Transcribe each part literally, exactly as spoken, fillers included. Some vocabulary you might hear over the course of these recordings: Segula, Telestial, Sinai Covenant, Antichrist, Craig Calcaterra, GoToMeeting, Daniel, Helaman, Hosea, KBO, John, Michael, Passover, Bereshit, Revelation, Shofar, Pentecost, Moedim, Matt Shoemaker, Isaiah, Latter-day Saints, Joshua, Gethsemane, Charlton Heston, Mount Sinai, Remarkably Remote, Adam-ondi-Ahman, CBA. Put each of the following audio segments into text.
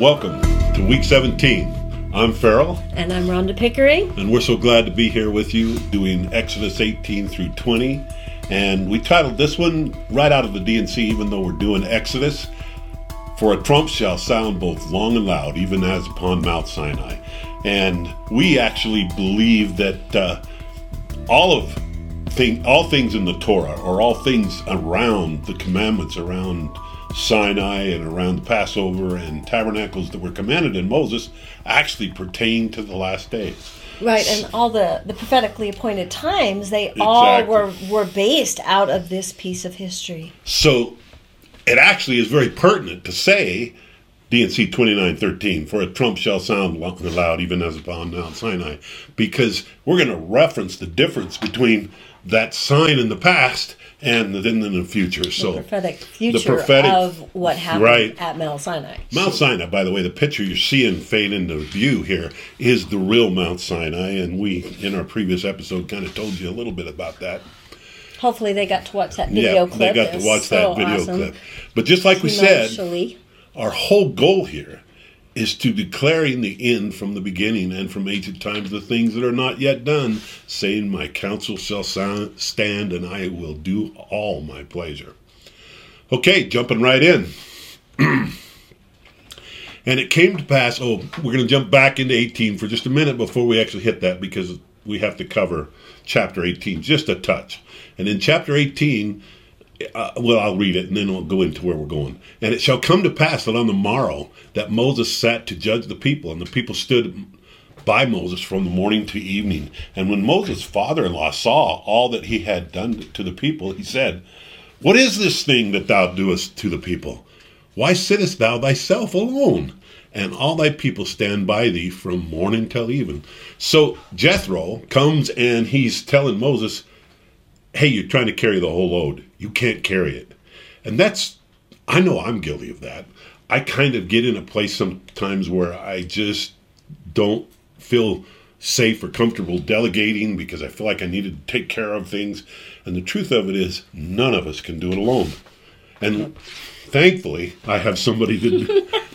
Welcome to Week seventeen. I'm Farrell. And I'm Rhonda Pickering. And we're so glad to be here with you doing Exodus eighteen through twenty. And we titled this one right out of the D and C, even though we're doing Exodus. For a trump shall sound both long and loud, even as upon Mount Sinai. And we actually believe that uh, all of thing, all things in the Torah, or all things around the commandments, around Sinai and around the Passover and tabernacles that were commanded in Moses, actually pertain to the last days. Right, and all the, the prophetically appointed times, they exactly. all were, were based out of this piece of history. So it actually is very pertinent to say, D and C twenty-nine thirteen, for a trump shall sound long and loud, even as upon Mount Sinai, because we're going to reference the difference between that sign in the past and then in the future. So the prophetic future the prophetic, of what happened right. at Mount Sinai. Mount Sinai, by the way, the picture you're seeing fade into view here is the real Mount Sinai, and we, in our previous episode, kind of told you a little bit about that. Hopefully they got to watch that video yeah, clip. Yeah, they got to watch so that video awesome. clip. But just like we said, our whole goal here is to declaring the end from the beginning and from ancient times the things that are not yet done, saying, my counsel shall sound, stand, and I will do all my pleasure. Okay, jumping right in. And it came to pass, oh, we're going to jump back into eighteen for just a minute before we actually hit that, because we have to cover chapter eighteen just a touch. And in chapter eighteen, Uh, well, I'll read it, and then we'll go into where we're going. And it shall come to pass that on the morrow that Moses sat to judge the people, and the people stood by Moses from the morning to evening. And when Moses' father-in-law saw all that he had done to the people, he said, what is this thing that thou doest to the people? Why sittest thou thyself alone? And all thy people stand by thee from morning till even. So Jethro comes, and he's telling Moses, hey, you're trying to carry the whole load. You can't carry it. And that's, I know I'm guilty of that. I kind of get in a place sometimes where I just don't feel safe or comfortable delegating because I feel like I need to take care of things. And the truth of it is, none of us can do it alone. And thankfully, I have somebody to,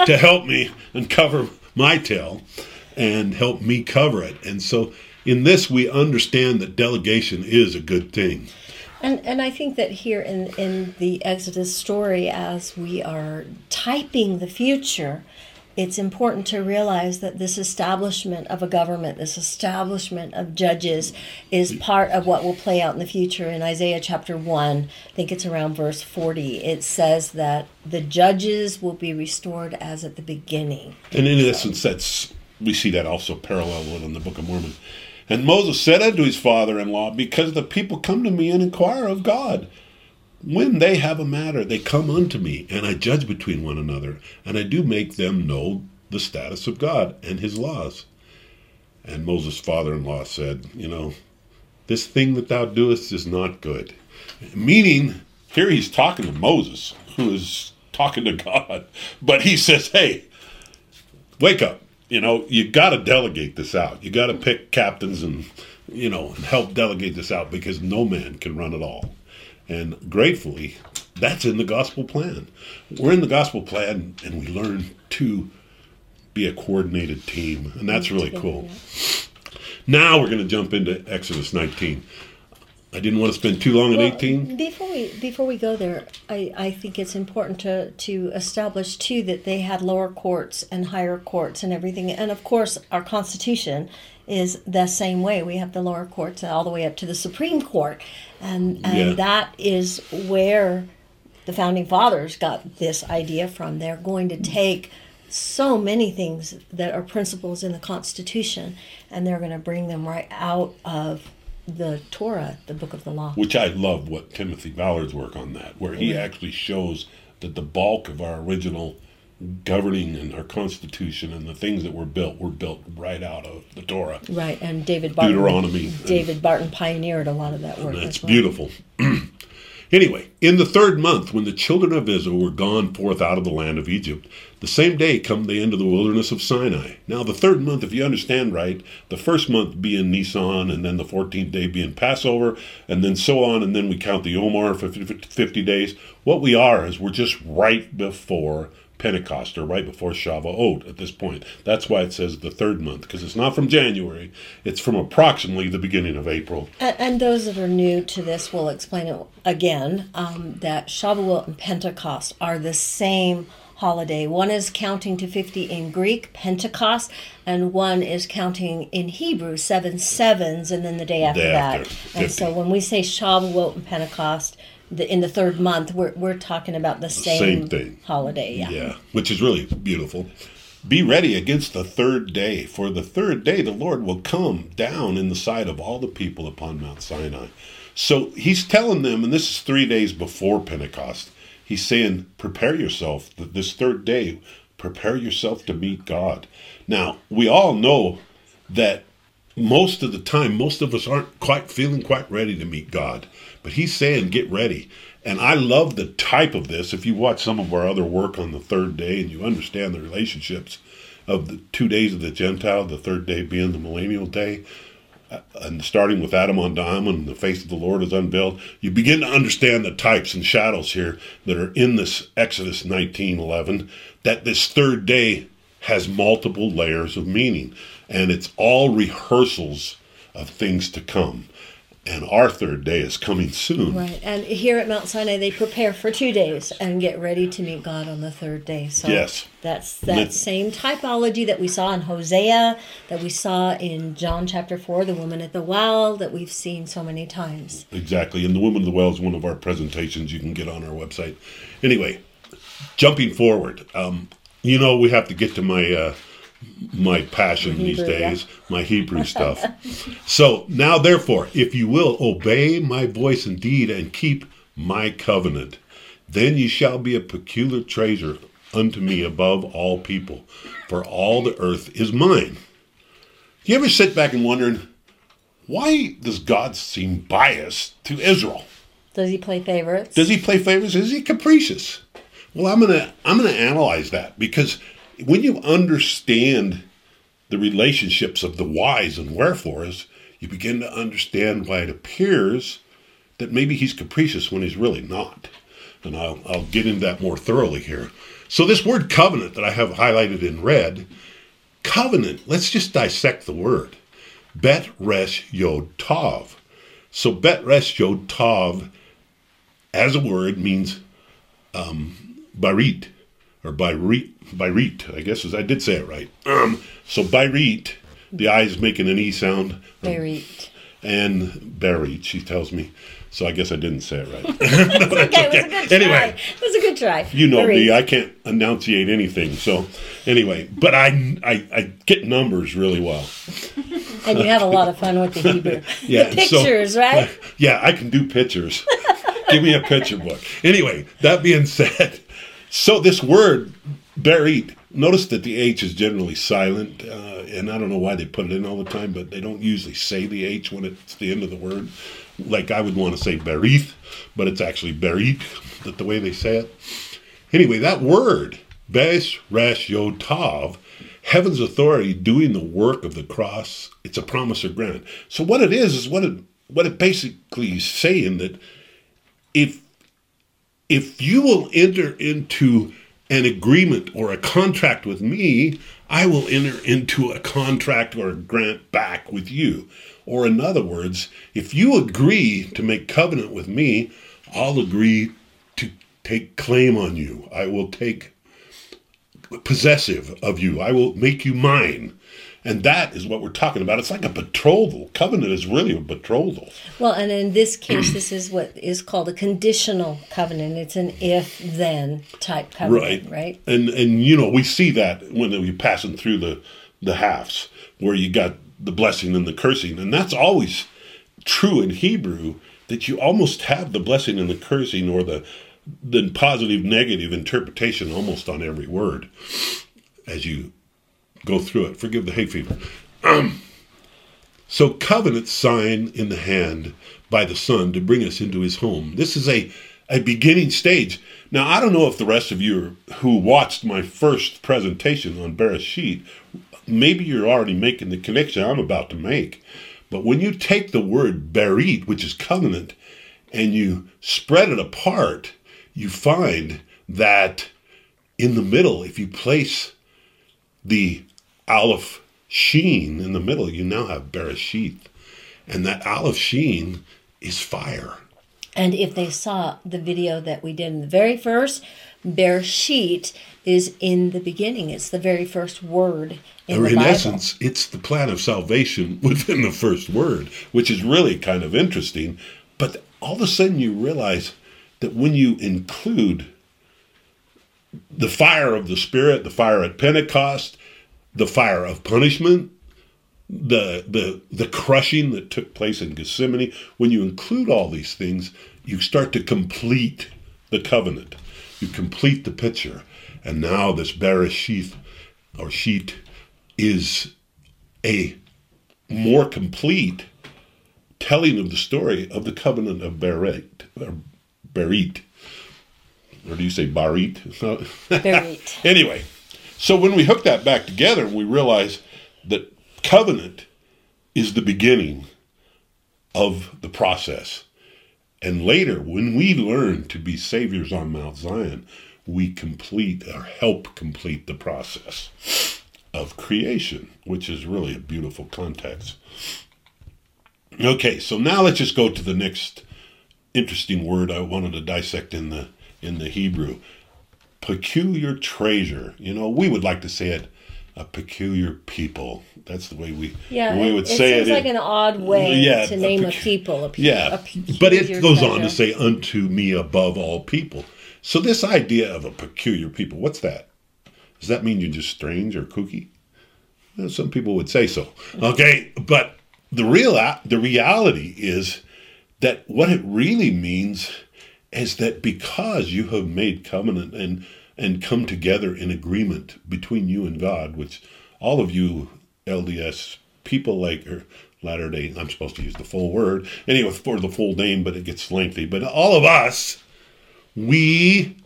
to help me and cover my tail and help me cover it. And so in this, we understand that delegation is a good thing. And and I think that here in, in the Exodus story, as we are typing the future, it's important to realize that this establishment of a government, this establishment of judges, is part of what will play out in the future. In Isaiah chapter one, I think it's around verse forty, it says that the judges will be restored as at the beginning. And in so. essence, that's, we see that also parallel in the Book of Mormon. And Moses said unto his father-in-law, because the people come to me and inquire of God. When they have a matter, they come unto me, and I judge between one another, and I do make them know the status of God and his laws. And Moses' father-in-law said, you know, this thing that thou doest is not good. Meaning, here he's talking to Moses, who is talking to God, but he says, hey, wake up. You know, you got to delegate this out. You got to pick captains and, you know, and help delegate this out because no man can run it all. And gratefully, that's in the gospel plan. We're in the gospel plan, and we learn to be a coordinated team, and that's really cool. Now we're going to jump into Exodus nineteen. I didn't want to spend too long well, at eighteen. Before we before we go there, I, I think it's important to, to establish, too, that they had lower courts and higher courts and everything. And, of course, our Constitution is the same way. We have the lower courts all the way up to the Supreme Court. And, and yeah. that is where the Founding Fathers got this idea from. They're going to take so many things that are principles in the Constitution, and they're going to bring them right out of the Torah, the book of the law. Which I love what Timothy Ballard's work on that, where he actually shows that the bulk of our original governing and our Constitution and the things that were built were built right out of the Torah. Right, and David Barton. Deuteronomy. David and, Barton pioneered a lot of that work. That's beautiful. Anyway, in the third month, when the children of Israel were gone forth out of the land of Egypt, the same day come they into the wilderness of Sinai. Now, the third month, if you understand right, the first month being Nisan, and then the fourteenth day being Passover, and then so on, and then we count the Omer for fifty days. What we are is we're just right before Pentecost, or right before Shavuot at this point. That's why it says the third month, because it's not from January. It's from approximately the beginning of April. And, and those that are new to this will explain it again, um, that Shavuot and Pentecost are the same holiday. One is counting to fifty in Greek, Pentecost, and one is counting in Hebrew, seven sevens, and then the day after, day after that. fifty. And so when we say Shavuot and Pentecost, The, in the third month, we're we're talking about the same, same thing. holiday. Yeah. yeah, which is really beautiful. Be ready against the third day. For the third day the Lord will come down in the sight of all the people upon Mount Sinai. So he's telling them, and this is three days before Pentecost, he's saying, prepare yourself. This third day, prepare yourself to meet God. Now, we all know that most of the time, most of us aren't quite feeling quite ready to meet God. But he's saying, get ready. And I love the type of this. If you watch some of our other work on the third day and you understand the relationships of the two days of the Gentile, the third day being the millennial day, and starting with Adam-ondi-Ahman, and the face of the Lord is unveiled, you begin to understand the types and shadows here that are in this Exodus nineteen eleven, that this third day has multiple layers of meaning. And it's all rehearsals of things to come. And our third day is coming soon. Right, and here at Mount Sinai, they prepare for two days and get ready to meet God on the third day. So yes. that's that then, same typology that we saw in Hosea, that we saw in John chapter four, the woman at the well, that we've seen so many times. Exactly, and the woman at the well is one of our presentations you can get on our website. Anyway, jumping forward, um, you know, we have to get to my... Uh, my passion Hebrew, these days, yeah. my Hebrew stuff. So now, therefore, if you will obey my voice indeed and keep my covenant, then you shall be a peculiar treasure unto me above all people, for all the earth is mine. You ever sit back and wondering, why does God seem biased to Israel? Does he play favorites? Does he play favorites? Is he capricious? Well, I'm gonna I'm gonna analyze that, because when you understand the relationships of the whys and wherefores, you begin to understand why it appears that maybe he's capricious when he's really not. And I'll, I'll get into that more thoroughly here. So this word covenant that I have highlighted in red, covenant, let's just dissect the word. Bet resh yod tav. So bet resh yod tav as a word means um, barit. Or Birit, Birit, I guess is, I did say it right. Um, so Birit, the I is making an E sound. Birit. And Birit, she tells me. So I guess I didn't say it right. no, that's okay, okay. It was a good try. Anyway, it was a good try. You know me, I can't enunciate anything. So anyway, but I, I, I get numbers really well. And you had a lot of fun with the Hebrew. yeah, the pictures, so, right? Uh, yeah, I can do pictures. Give me a picture book. Anyway, that being said... So this word, berit, notice that the H is generally silent, uh, and I don't know why they put it in all the time, but they don't usually say the H when it's the end of the word. Like I would want to say berith, but it's actually berit, that the way they say it. Anyway, that word, besh, resh, yod, tav, heaven's authority doing the work of the cross, it's a promise or grant. So what it is, is what it, what it basically is saying, that if If you will enter into an agreement or a contract with me, I will enter into a contract or a grant back with you. Or in other words, if you agree to make covenant with me, I'll agree to take claim on you. I will take possessive of you. I will make you mine. And that is what we're talking about. It's like a betrothal. Covenant is really a betrothal. Well, and in this case, this is what is called a conditional covenant. It's an if-then type covenant, right? right? And, and you know, we see that when we're passing through the, the halves, where you got the blessing and the cursing. And that's always true in Hebrew, that you almost have the blessing and the cursing, or the, the positive, negative interpretation almost on every word as you go through it. Forgive the hay fever. Um, so covenant sign in the hand by the Son to bring us into his home. This is a, a beginning stage. Now, I don't know if the rest of you who watched my first presentation on Bereshit, maybe you're already making the connection I'm about to make. But when you take the word berit, which is covenant, and you spread it apart, you find that in the middle, if you place the Aleph-sheen in the middle, you now have Bereshit. And that Aleph-sheen is fire. And if they saw the video that we did in the very first, Bereshit is in the beginning. It's the very first word in or the in Bible. In essence, it's the plan of salvation within the first word, which is really kind of interesting. But all of a sudden you realize that when you include the fire of the Spirit, the fire at Pentecost, the fire of punishment, the the the crushing that took place in Gethsemane, when you include all these things, you start to complete the covenant. You complete the picture. And now this Bereshit or sheet is a more complete telling of the story of the covenant of Berit. Or Berit. Or do you say Barit? Berit. Anyway, so when we hook that back together, we realize that covenant is the beginning of the process. And later, when we learn to be saviors on Mount Zion, we complete or help complete the process of creation, which is really a beautiful context. Okay, so now let's just go to the next interesting word I wanted to dissect in the in the Hebrew. Peculiar treasure. You know, we would like to say it, a peculiar people. That's the way we, yeah, the way we would it say it. It seems like an odd way yeah, to name a, pecu- a people. A pe- yeah, a peculiar but it goes treasure. On to say, unto me above all people. So this idea of a peculiar people, what's that? Does that mean you're just strange or kooky? Well, some people would say so. Okay, but the real the reality is that what it really means is that because you have made covenant and, and come together in agreement between you and God, which all of you L D S people like, or Latter-day, I'm supposed to use the full word, anyway, for the full name, but it gets lengthy. But all of us, we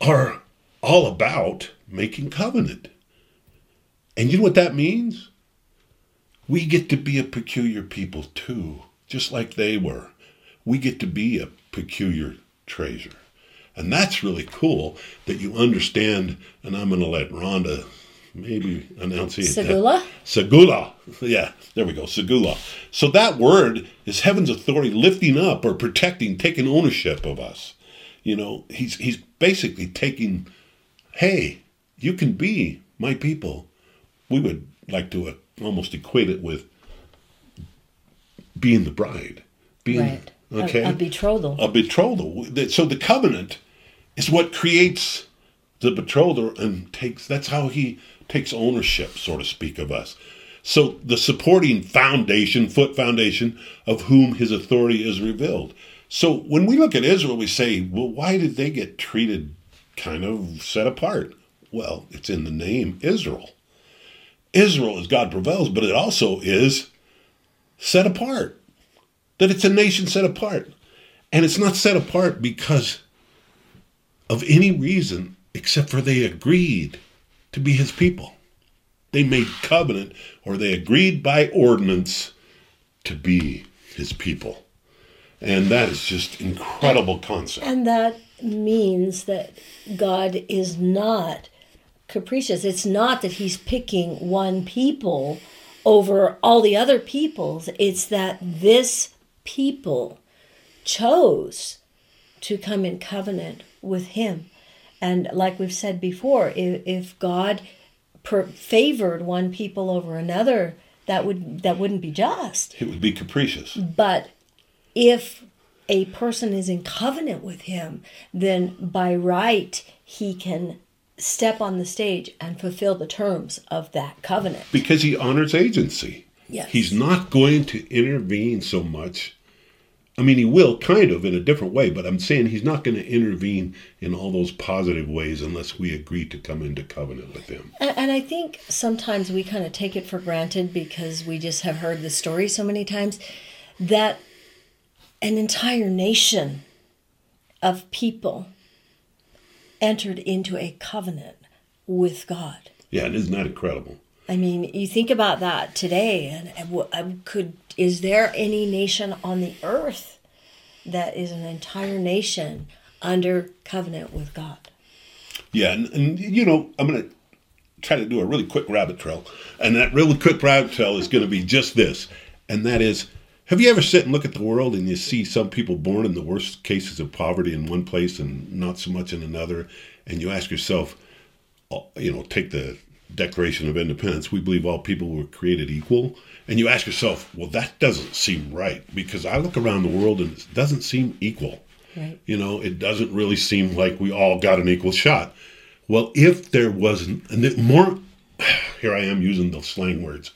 are all about making covenant. And you know what that means? We get to be a peculiar people too, just like they were. We get to be a peculiar treasure. And that's really cool that you understand, and I'm going to let Rhonda maybe announce it. Segula? Segula. Yeah, there we go, Segula. So that word is heaven's authority lifting up or protecting, taking ownership of us. You know, he's he's basically taking, hey, you can be my people. We would like to almost equate it with being the bride. Being, right. Okay. A, a betrothal. A betrothal. So the covenant is what creates the betrothal and takes, that's how he takes ownership, so to speak, of us. So the supporting foundation, foot foundation, of whom his authority is revealed. So when we look at Israel, we say, well, why did they get treated kind of set apart? Well, it's in the name Israel. Israel is God prevails, but it also is set apart. That it's a nation set apart. And it's not set apart because of any reason except for they agreed to be his people. They made covenant, or they agreed by ordinance to be his people. And that is just incredible concept. And that means that God is not capricious. It's not that he's picking one people over all the other peoples. It's that this people chose to come in covenant with him. And like we've said before, if, if God per- favored one people over another, that would that wouldn't be just. It would be capricious. But if a person is in covenant with him, then by right he can step on the stage and fulfill the terms of that covenant. Because he honors agency. Yes. He's not going to intervene so much. I mean, he will kind of in a different way, but I'm saying he's not going to intervene in all those positive ways unless we agree to come into covenant with him. And, and I think sometimes we kind of take it for granted because we just have heard the story so many times that an entire nation of people entered into a covenant with God. Yeah, and isn't that incredible? I mean, you think about that today, and, and, and could is there any nation on the earth that is an entire nation under covenant with God? Yeah, and, and you know, I'm going to try to do a really quick rabbit trail. And that really quick rabbit trail is going to be just this. And that is, have you ever sit and look at the world and you see some people born in the worst cases of poverty in one place and not so much in another? And you ask yourself, you know, take the Declaration of Independence, we believe all people were created equal. And you ask yourself, well, that doesn't seem right, because I look around the world and it doesn't seem equal. Right. You know, it doesn't really seem like we all got an equal shot. Well, if there wasn't, and more, here I am using the slang words.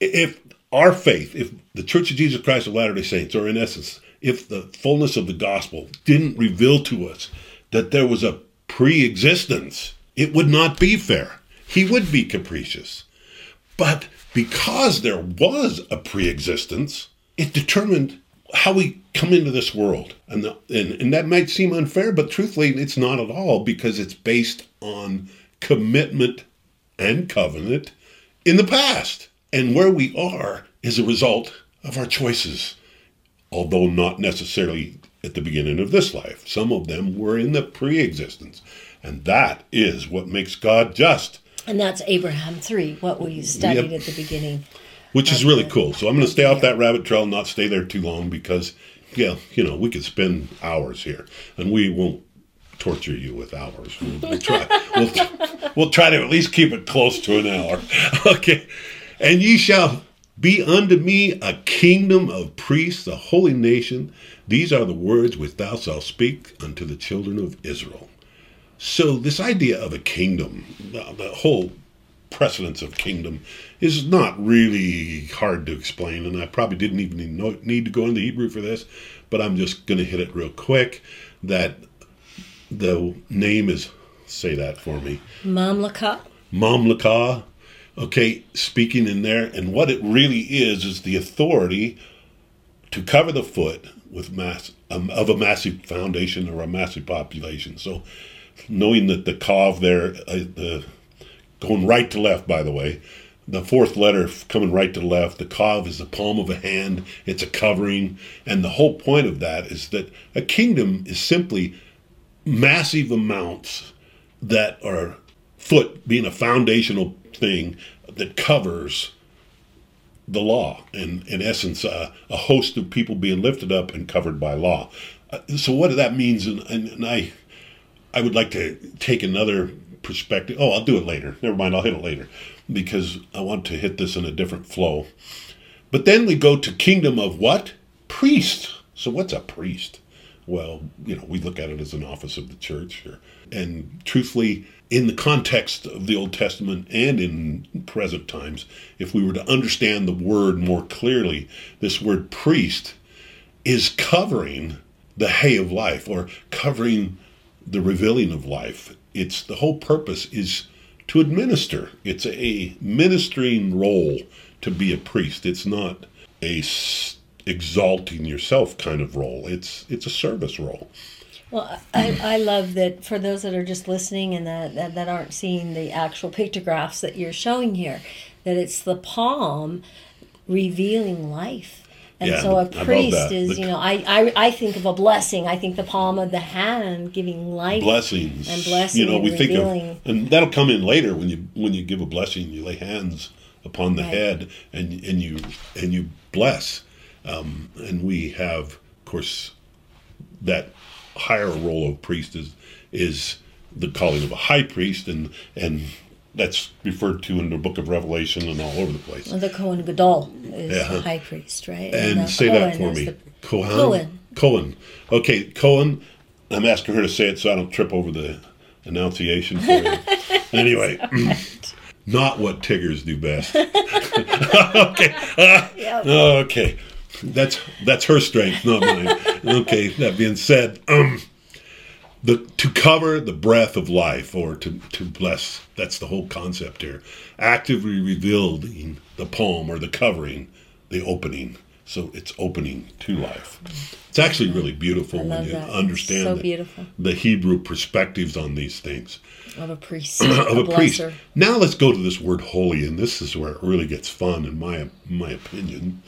If our faith, if the Church of Jesus Christ of Latter-day Saints, or in essence, if the fullness of the gospel didn't reveal to us that there was a pre-existence, it would not be fair. He would be capricious. But because there was a pre-existence, it determined how we come into this world. And, the, and and that might seem unfair, but truthfully, it's not at all, because it's based on commitment and covenant in the past. And where we are is a result of our choices, although not necessarily at the beginning of this life. Some of them were in the pre-existence. And that is what makes God just. And that's Abraham three, what we studied yep. at the beginning. Which is really the, cool. So I'm going to stay off that rabbit trail and not stay there too long, because, yeah, you know, we could spend hours here. And we won't torture you with hours. We'll, we'll try we'll, we'll try to at least keep it close to an hour. Okay. And ye shall be unto me a kingdom of priests, a holy nation. These are the words which thou shalt speak unto the children of Israel. So this idea of a kingdom, the whole precedence of kingdom, is not really hard to explain, and I probably didn't even need to go into Hebrew for this, but I'm just going to hit it real quick, that the name is, say that for me. Mamlaka. Mamlaka, okay, speaking in there, and what it really is, is the authority to cover the foot with mass um, of a massive foundation or a massive population. So, knowing that the kav there, uh, the going right to left, by the way, the fourth letter coming right to left, the kav is the palm of a hand, it's a covering, and the whole point of that is that a kingdom is simply massive amounts that are foot being a foundational thing that covers the law, and in essence, uh, a host of people being lifted up and covered by law. Uh, so what that means, and, and, and I... I would like to take another perspective. Oh, I'll do it later. Never mind, I'll hit it later, because I want to hit this in a different flow. But then we go to kingdom of what? Priest. So what's a priest? Well, you know, we look at it as an office of the church. Or, and truthfully, in the context of the Old Testament and in present times, if we were to understand the word more clearly, this word priest is covering the hay of life, or covering the revealing of life. It's the whole purpose is to administer. It's a ministering role to be a priest. It's not a exalting yourself kind of role. It's it's a service role. Well, I, I love that for those that are just listening and that, that, that aren't seeing the actual pictographs that you're showing here, that it's the palm revealing life. And yeah, so a priest is, the, you know, I, I I think of a blessing. I think the palm of the hand giving life. Blessings. And blessing, you know, and we revealing. Think of, and that'll come in later when you when you give a blessing, you lay hands upon the right. head and and you and you bless. Um, and we have, of course, that higher role of priest is is the calling of a high priest, and and that's referred to in the Book of Revelation and all over the place. Well, the Kohen Gadol is yeah. the high priest, right? And, and say Kohen that for me. The... Kohen. Kohen. Kohen. Okay, Kohen. I'm asking her to say it so I don't trip over the enunciation for you. Anyway, right. Not what Tiggers do best. Okay. Uh, yep. Okay. That's that's her strength, not mine. Okay, that being said, um... The, to cover the breath of life, or to, to bless, that's the whole concept here. Actively revealing the palm, or the covering, the opening. So it's opening to life. It's actually really beautiful when you that. understand so the, the Hebrew perspectives on these things. Of a priest. of a, a priest. Now let's go to this word holy, and this is where it really gets fun, in my my opinion.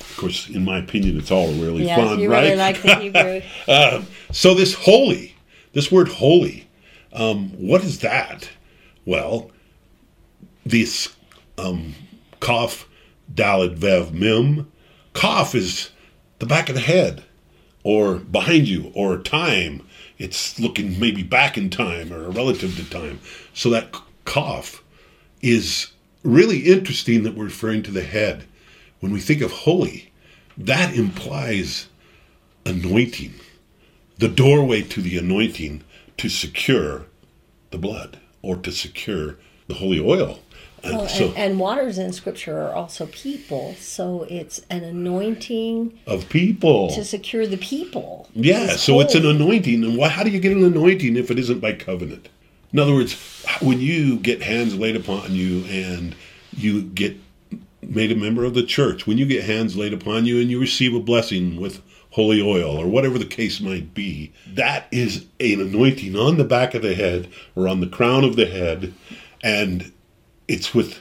Of course, in my opinion, it's all really yeah, fun, you right? Yeah, you really like the Hebrew. uh, so this holy... This word holy, Um, what is that? Well, this um, Kaf, Daled, Vav, Mem. Kaf is the back of the head, or behind you, or time. It's looking maybe back in time, or relative to time. So that Kaf is really interesting that we're referring to the head. When we think of holy, that implies anointing, the doorway to the anointing to secure the blood, or to secure the holy oil. And, well, so, and, and waters in Scripture are also people, so it's an anointing of people to secure the people. Yeah, it's so holy. It's an anointing, and why, how do you get an anointing if it isn't by covenant? In other words, when you get hands laid upon you and you get made a member of the church, when you get hands laid upon you and you receive a blessing with holy oil or whatever the case might be, that is an anointing on the back of the head or on the crown of the head, and it's with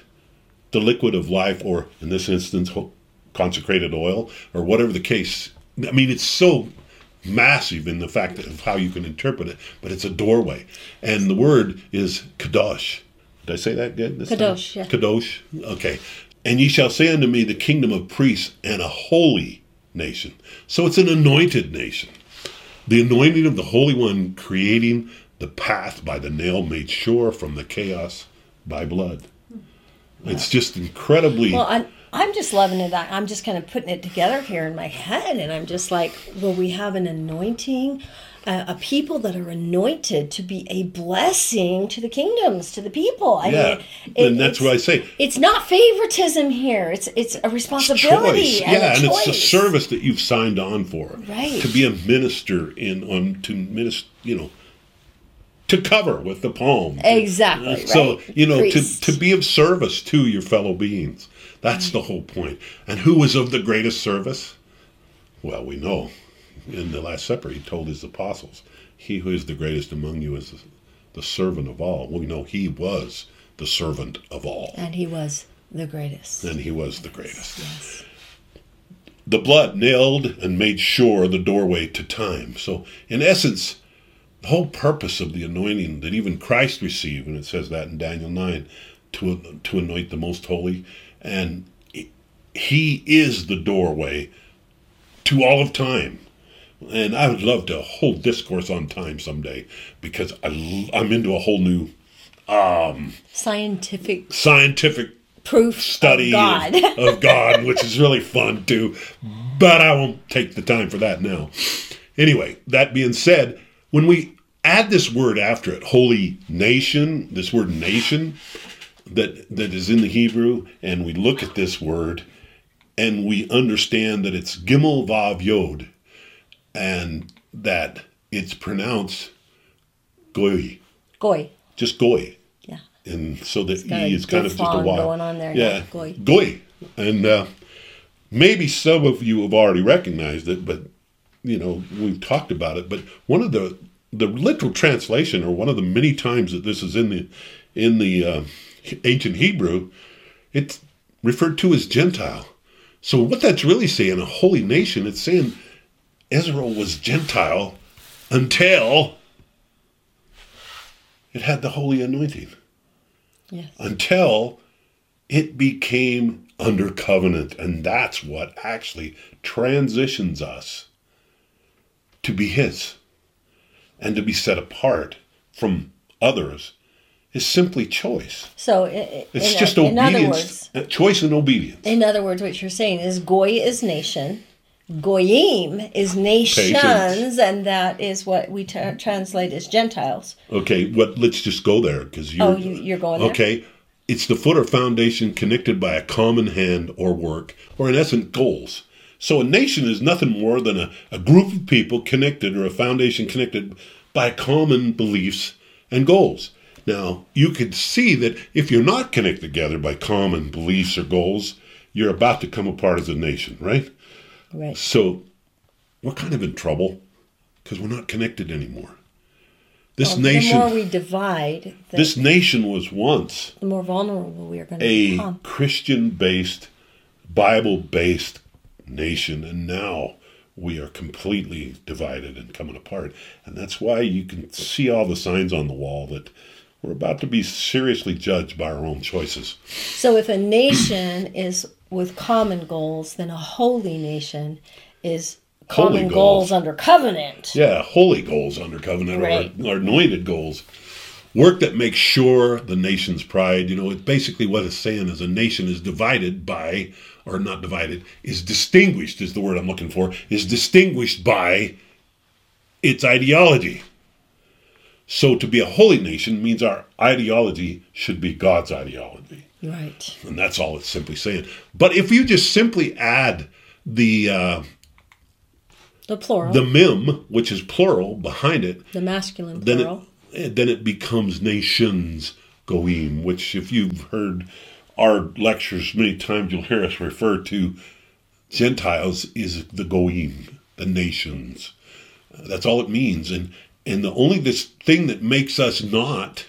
the liquid of life, or in this instance, consecrated oil, or whatever the case. I mean, it's so massive in the fact of how you can interpret it, but it's a doorway. And the word is kadosh. Did I say that good? This kadosh, time? Yeah. Kadosh, okay. And ye shall say unto me, the kingdom of priests and a holy nation. So it's an anointed nation. The anointing of the Holy One creating the path by the nail made sure from the chaos by blood. It's just incredibly... Well, I'm, I'm just loving it. I, I'm just kind of putting it together here in my head, and I'm just like, well, we have an anointing, uh, a people that are anointed to be a blessing to the kingdoms, to the people. I yeah, mean, it, and that's what I say. It's not favoritism here. It's it's a responsibility. It's choice. And yeah, a and choice. It's a service that you've signed on for. Right. To be a minister in, on to minister, you know, to cover with the palm. Exactly. Uh, so, right. you know, Priest. to to be of service to your fellow beings. That's mm-hmm. the whole point. And who was of the greatest service? Well, we know. In the Last Supper, he told his apostles, he who is the greatest among you is the servant of all. Well, we know he was the servant of all. And he was the greatest. And he was yes. the greatest. Yes. The blood nailed and made sure the doorway to time. So, in essence, the whole purpose of the anointing that even Christ received, and it says that in Daniel nine, to to anoint the most holy, and he is the doorway to all of time. And I would love to hold discourse on time someday, because I, I'm into a whole new um, scientific scientific proof study of God, of, of God which is really fun too. But I won't take the time for that now. Anyway, that being said, when we add this word after it, holy nation, this word nation that that is in the Hebrew, and we look at this word and we understand that it's Gimel Vav Yod, and that it's pronounced Goy. Goy. Just Goy. Yeah. And so the E is kind of just a Y. Going on there. Yeah. Goy. Goy. And uh, maybe some of you have already recognized it, but you know, we've talked about it, but one of the the literal translation, or one of the many times that this is in the in the uh, ancient Hebrew, it's referred to as Gentile. So what that's really saying, a holy nation, it's saying Israel was Gentile until it had the holy anointing. Yes. Until it became under covenant, and that's what actually transitions us to be his, and to be set apart from others is simply choice. So in, it's in just a, in obedience, other words, choice and obedience. In other words, what you're saying is Goy is nation, Goyim is nations, Patience. And that is what we t- translate as Gentiles. Okay, what? Let's just go there because you. Oh, you, you're going there. Okay, it's the foot or foundation connected by a common hand or work, or in essence, goals. So a nation is nothing more than a, a group of people connected, or a foundation connected by common beliefs and goals. Now, you could see that if you're not connected together by common beliefs or goals, you're about to come apart as a nation, right? Right. So we're kind of in trouble because we're not connected anymore. This well, nation, the more we divide, the, this nation was once the more vulnerable we are going to become. A Christian-based, Bible-based nation, and now we are completely divided and coming apart. And that's why you can see all the signs on the wall that we're about to be seriously judged by our own choices. So if a nation is with common goals, then a holy nation is common holy goals. goals under covenant. Yeah, holy goals under covenant, right. or, or anointed goals. Work that makes sure the nation's pride, you know, it's basically what it's saying is a nation is divided by, or not divided, is distinguished, is the word I'm looking for, is distinguished by its ideology. So to be a holy nation means our ideology should be God's ideology. Right. And that's all it's simply saying. But if you just simply add the... Uh, the plural. The mem, which is plural, behind it. The masculine plural. Then it, then it becomes nations goyim, which if you've heard our lectures many times, you'll hear us refer to Gentiles is the goyim, the nations. Uh, that's all it means. And and the only this thing that makes us not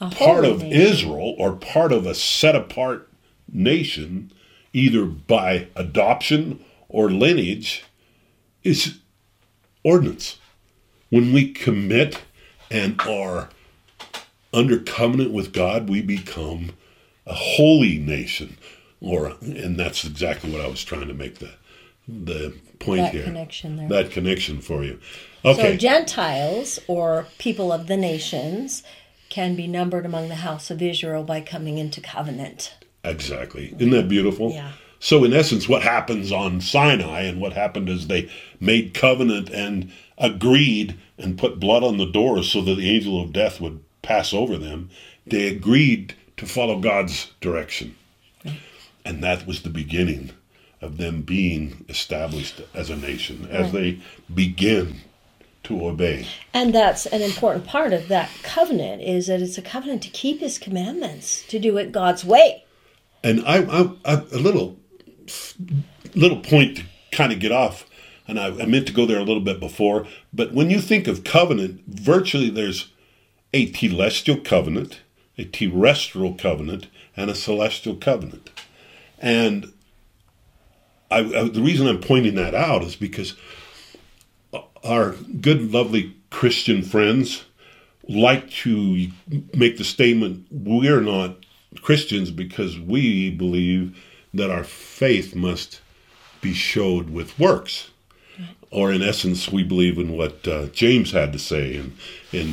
a part of nation. Israel or part of a set-apart nation, either by adoption or lineage, is ordinance. When we commit and are under covenant with God, we become a holy nation. Or, and that's exactly what I was trying to make the the point that here. That connection there. That connection for you. Okay. So Gentiles, or people of the nations, can be numbered among the house of Israel by coming into covenant. Exactly. Isn't that beautiful? Yeah. So in essence, what happens on Sinai and what happened is they made covenant and agreed and put blood on the doors so that the angel of death would pass over them. They agreed to follow God's direction. And that was the beginning of them being established as a nation, as they begin to obey. And that's an important part of that covenant, is that it's a covenant to keep his commandments, to do it God's way. And I, I, I a little little point to kind of get off, and I, I meant to go there a little bit before, but when you think of covenant, virtually there's a telestial covenant, a terrestrial covenant, and a celestial covenant. And I, I, the reason I'm pointing that out is because our good, lovely Christian friends like to make the statement, we're not Christians because we believe that our faith must be showed with works. Or in essence, we believe in what uh, James had to say and, and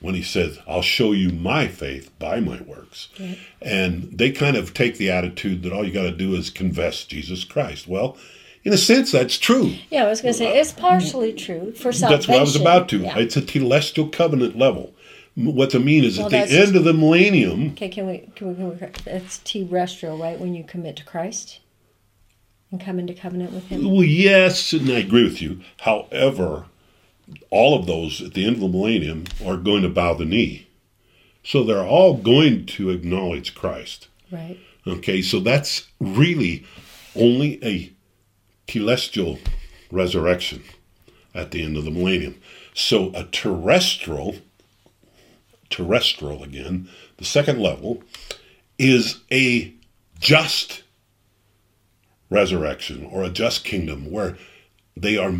when he said, I'll show you my faith by my works. Right. And they kind of take the attitude that all you got to do is confess Jesus Christ. Well, in a sense, that's true. Yeah, I was going to say, it's partially true for salvation. That's what I was about to. Yeah. It's a telestial covenant level. What I mean is well, at the end of the millennium... Okay, can we, can we, can we... That's terrestrial, right? When you commit to Christ and come into covenant with him? Well, yes, and I agree with you. However, all of those at the end of the millennium are going to bow the knee. So they're all going to acknowledge Christ. Right. Okay, so that's really only a telestial resurrection at the end of the millennium. So a terrestrial... terrestrial again, the second level, is a just resurrection or a just kingdom where they are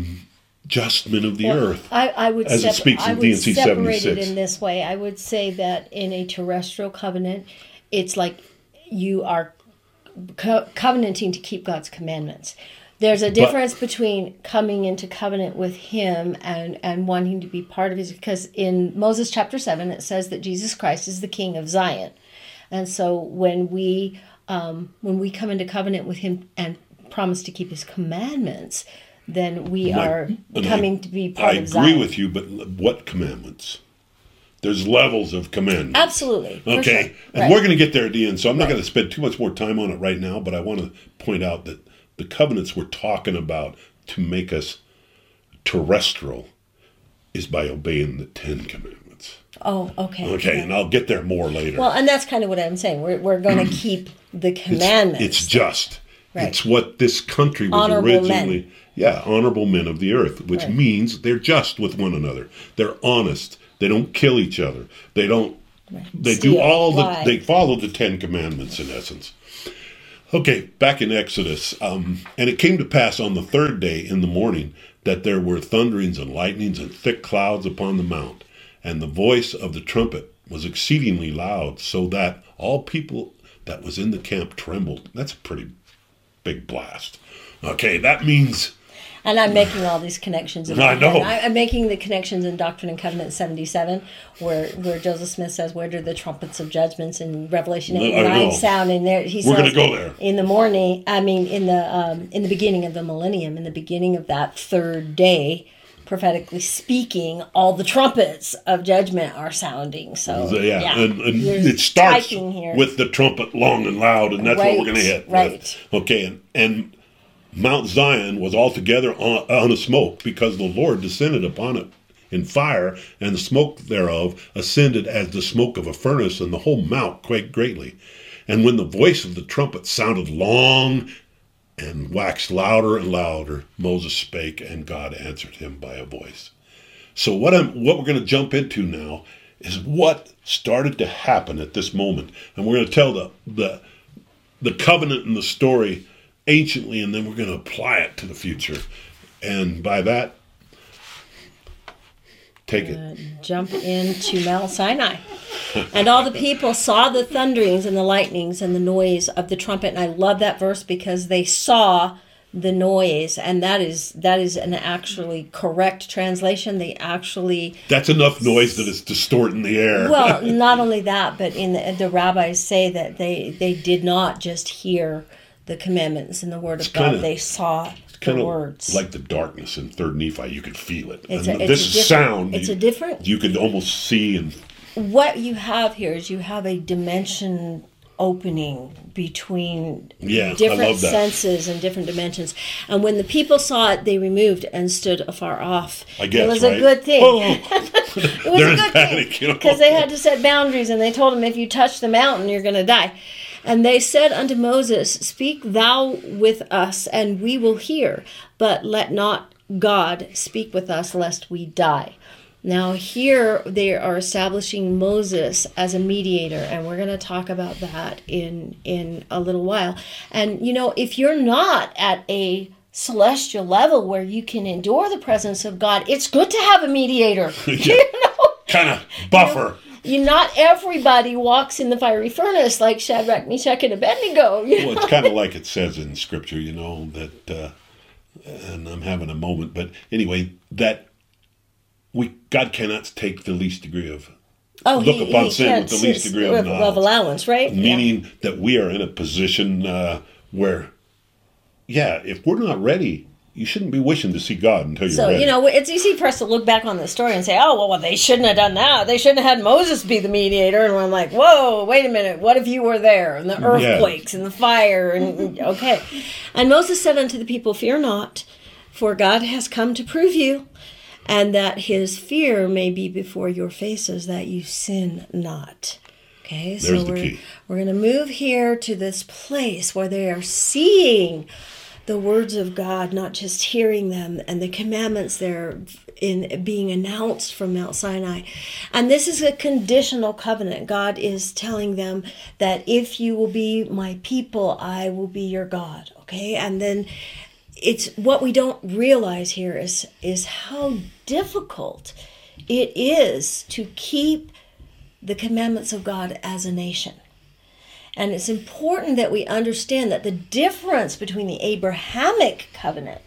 just men of the well, earth. I, I would as sep- it speaks I in would D and C seventy-six. Separate it in this way. I would say that in a terrestrial covenant, it's like you are co- covenanting to keep God's commandments. There's a difference but, between coming into covenant with him and, and wanting to be part of his, because in Moses chapter seven, it says that Jesus Christ is the King of Zion. And so when we um, when we come into covenant with him and promise to keep his commandments, then we my, are coming I, to be part I of Zion. I agree with you, but what commandments? There's levels of commandments. Absolutely. Okay. Sure. And right. We're going to get there at the end, so I'm not right. going to spend too much more time on it right now, but I want to point out that the covenants we're talking about to make us terrestrial is by obeying the Ten Commandments. Oh, okay. Okay, yeah. And I'll get there more later. Well, and that's kind of what I'm saying. We're we're going to keep the commandments. It's, it's just. Right. It's what this country was honorable originally. Men. Yeah, honorable men of the earth, which right. means they're just with one another. They're honest. They don't kill each other. They don't. Right. They Steal, do all lie. the. They follow the Ten Commandments in essence. Okay, back in Exodus. Um, and it came to pass on the third day in the morning that there were thunderings and lightnings and thick clouds upon the mount. And the voice of the trumpet was exceedingly loud, so that all people that was in the camp trembled. That's a pretty big blast. Okay, that means... And I'm making all these connections. I know. I, I'm making the connections in Doctrine and Covenant seventy-seven, where where Joseph Smith says, where do the trumpets of judgments in Revelation eight and nine sound? And there, he We're says, go there. in the morning, I mean, in the um, in the beginning of the millennium, in the beginning of that third day, prophetically speaking, all the trumpets of judgment are sounding. So, so yeah. yeah, and, and it starts with the trumpet long and loud, and that's right, what we're going to hit. Right. With. Okay, and... and Mount Zion was altogether on, on a smoke, because the Lord descended upon it in fire, and the smoke thereof ascended as the smoke of a furnace, and the whole mount quaked greatly. And when the voice of the trumpet sounded long and waxed louder and louder, Moses spake, and God answered him by a voice. So what I'm, what we're going to jump into now is what started to happen at this moment. And we're going to tell the, the, the covenant and the story anciently, and then we're going to apply it to the future. And by that, take uh, it. Jump into Mount Sinai. And all the people saw the thunderings and the lightnings and the noise of the trumpet. And I love that verse, because they saw the noise, and that is that is an actually correct translation. They actually... That's enough noise that it's distorting the air. Well, not only that, but in the, the rabbis say that they, they did not just hear the commandments and the word of it's God, kind of, they saw it's kind the of words. Like the darkness in Third Nephi, you could feel it. It's and a, this it's a sound, it's you, a different. You could almost see. And what you have here is you have a dimension opening between yeah, different senses and different dimensions. And when the people saw it, they removed and stood afar off. I guess, It was right? a good thing. Oh. it was They're a good panic, thing because you know? They had to set boundaries, and they told them, if you touch the mountain, you're going to die. And they said unto Moses, speak thou with us, and we will hear, but let not God speak with us, lest we die. Now here they are establishing Moses as a mediator, and we're going to talk about that in, in a little while. And, you know, if you're not at a celestial level where you can endure the presence of God, it's good to have a mediator. yeah. You know? Kind of buffer. You know? You, not everybody walks in the fiery furnace like Shadrach, Meshach, and Abednego. You know? Well, it's kind of like it says in Scripture, you know, that, uh, and I'm having a moment, but anyway, that we God cannot take the least degree of, oh, look he, upon he sin with the least degree of, of, of allowance, right? Meaning yeah. that we are in a position uh, where, yeah, if we're not ready, you shouldn't be wishing to see God until you're so, ready. So, you know, it's easy for us to look back on the story and say, oh, well, well, they shouldn't have done that. They shouldn't have had Moses be the mediator. And I'm like, whoa, wait a minute. What if you were there? And the earthquakes yeah. and the fire. and Okay. And Moses said unto the people, fear not, for God has come to prove you, and that his fear may be before your faces, that you sin not. Okay, There's so we're, the key. We're going to move here to this place where they are seeing the words of God, not just hearing them, and the commandments there in being announced from Mount Sinai. And this is a conditional covenant. God is telling them that if you will be my people, I will be your God. Okay? And then it's what we don't realize here is, is how difficult it is to keep the commandments of God as a nation. And it's important that we understand that the difference between the Abrahamic covenant,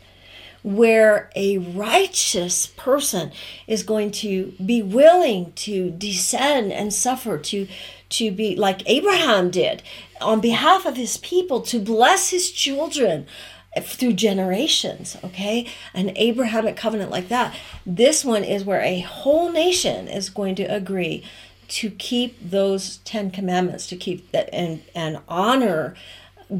where a righteous person is going to be willing to descend and suffer, to, to be like Abraham did on behalf of his people, to bless his children through generations, okay? An Abrahamic covenant like that. This one is where a whole nation is going to agree to keep those Ten Commandments, to keep that and, and honor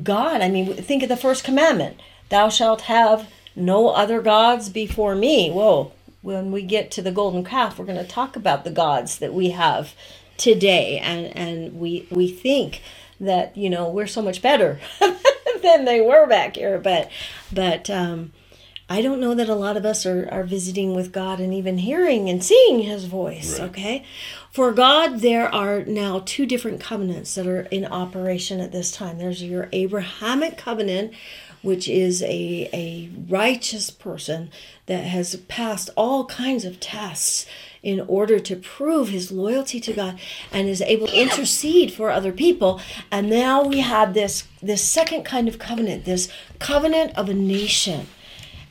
God. I mean, think of the first commandment. Thou shalt have no other gods before me. Whoa, when we get to the golden calf, we're going to talk about the gods that we have today. And, and we we think that, you know, we're so much better than they were back here. But, but um, I don't know that a lot of us are, are visiting with God and even hearing and seeing his voice, right. Okay? For God, there are now two different covenants that are in operation at this time. There's your Abrahamic covenant, which is a, a righteous person that has passed all kinds of tests in order to prove his loyalty to God and is able to intercede for other people. And now we have this, this second kind of covenant, this covenant of a nation.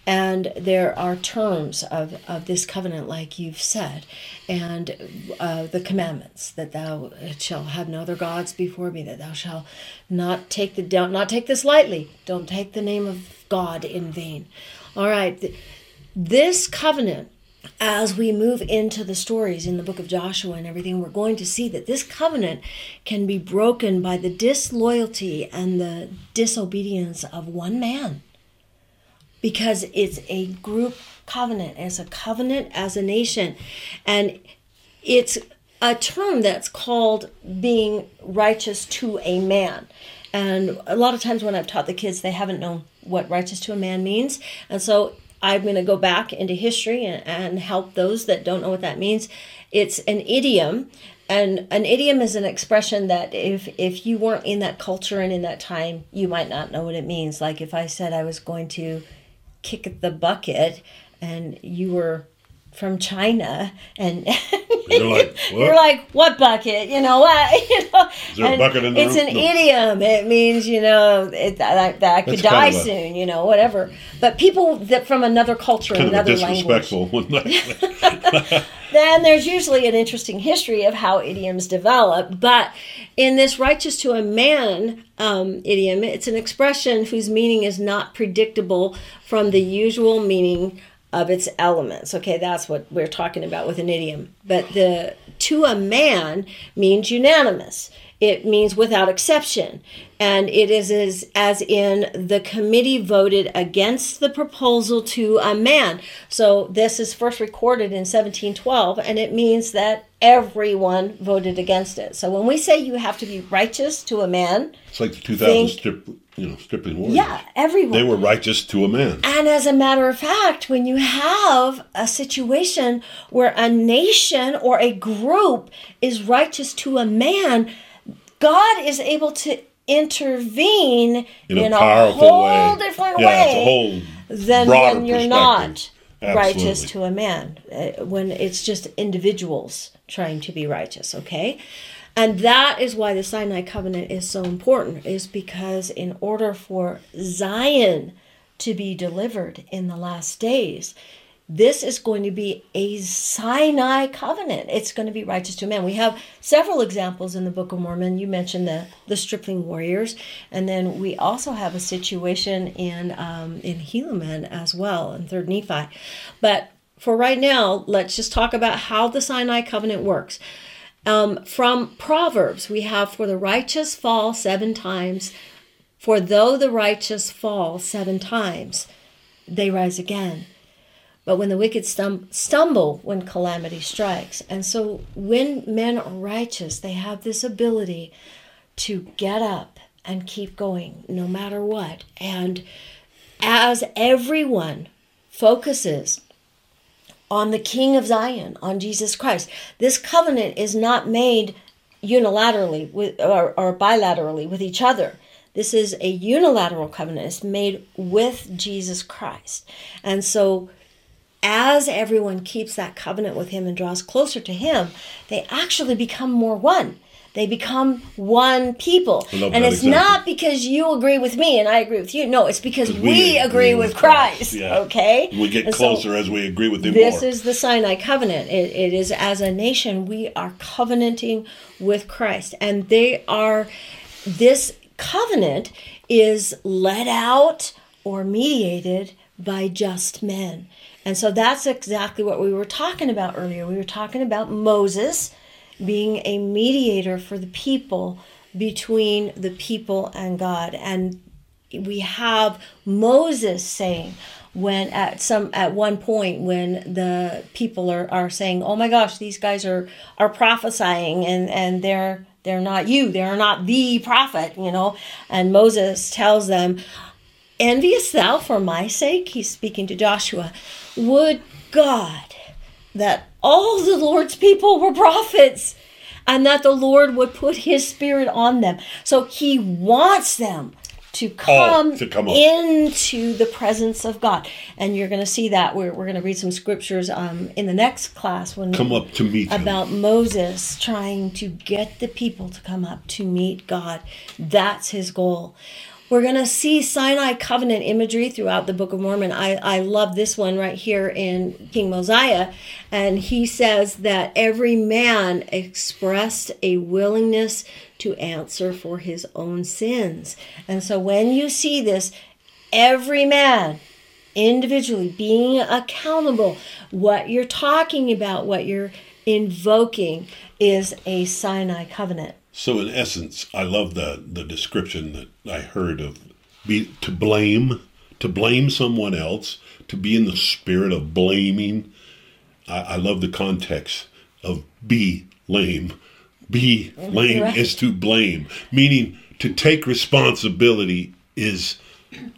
And there are terms of, of this covenant, like you've said, and uh, the commandments, that thou shalt have no other gods before me, that thou shalt not take the don't not take this lightly. Don't take the name of God in vain. All right, this covenant, as we move into the stories in the book of Joshua and everything, we're going to see that this covenant can be broken by the disloyalty and the disobedience of one man. Because it's a group covenant, it's a covenant as a nation. And it's a term that's called being righteous to a man. And a lot of times when I've taught the kids, they haven't known what righteous to a man means. And so I'm going to go back into history and, and help those that don't know what that means. It's an idiom. And an idiom is an expression that if, if you weren't in that culture and in that time, you might not know what it means. Like if I said I was going to kick the bucket and you were from China and you're, like, what? You're like, what bucket? You know what? You know? Is there a bucket in the room? It's an idiom. It means, you know, it, that, that I could That's die kind of soon, you know, whatever. But people that from another culture, kind another of a disrespectful language. Then there's usually an interesting history of how idioms develop. But in this righteous to a man um, idiom, it's an expression whose meaning is not predictable from the usual meaning of its elements. Okay, that's what we're talking about with an idiom. But the to a man means unanimous. It means without exception. And it is as, as in the committee voted against the proposal to a man. So this is first recorded in seventeen twelve, and it means that everyone voted against it. So when we say you have to be righteous to a man, it's like the two thousand strip, you know, stripping warriors. Yeah, everyone. They were righteous to a man. And as a matter of fact, when you have a situation where a nation or a group is righteous to a man, God is able to intervene in a, in a whole way. different yeah, way it's a whole than when you're not Absolutely. righteous to a man, uh, when it's just individuals trying to be righteous, okay? And that is why the Sinai covenant is so important, is because in order for Zion to be delivered in the last days, this is going to be a Sinai covenant. It's going to be righteous to a man. We have several examples in the Book of Mormon. You mentioned the, the stripling warriors. And then we also have a situation in um, in Helaman as well, in third Nephi. But for right now, let's just talk about how the Sinai covenant works. Um, from Proverbs, we have, for the righteous fall seven times. For though the righteous fall seven times, they rise again. But when the wicked stum- stumble when calamity strikes. And so when men are righteous, they have this ability to get up and keep going no matter what. And as everyone focuses on the King of Zion, on Jesus Christ, this covenant is not made unilaterally with, or, or bilaterally with each other. This is a unilateral covenant. It's made with Jesus Christ. And so as everyone keeps that covenant with him and draws closer to him, they actually become more one. They become one people. And it's example. not because you agree with me and I agree with you. No, it's because we, we agree, agree with Christ. Christ yeah. Okay? We get and closer so as we agree with him this more. This is the Sinai covenant. It, it is as a nation, we are covenanting with Christ. And they are, this covenant is led out or mediated by just men. And so that's exactly what we were talking about earlier. We were talking about Moses being a mediator for the people, between the people and God. And we have Moses saying, when at some at one point when the people are, are saying, oh my gosh, these guys are, are prophesying and, and they're they're not you, they're not the prophet, you know. And Moses tells them, enviest thou for my sake? He's speaking to Joshua. Would God that all the Lord's people were prophets, and that the Lord would put his spirit on them. So he wants them to come, oh, to come into the presence of God. And you're going to see that. We're, we're going to read some scriptures um, in the next class when come up to meet about him. Moses trying to get the people to come up to meet God. That's his goal. We're going to see Sinai covenant imagery throughout the Book of Mormon. I, I love this one right here in King Mosiah. And he says that every man expressed a willingness to answer for his own sins. And so when you see this, every man individually being accountable, what you're talking about, what you're invoking is a Sinai covenant. So in essence, I love the, the description that I heard of be, to blame, to blame someone else, to be in the spirit of blaming. I, I love the context of be lame. Be lame right. is to blame, meaning to take responsibility is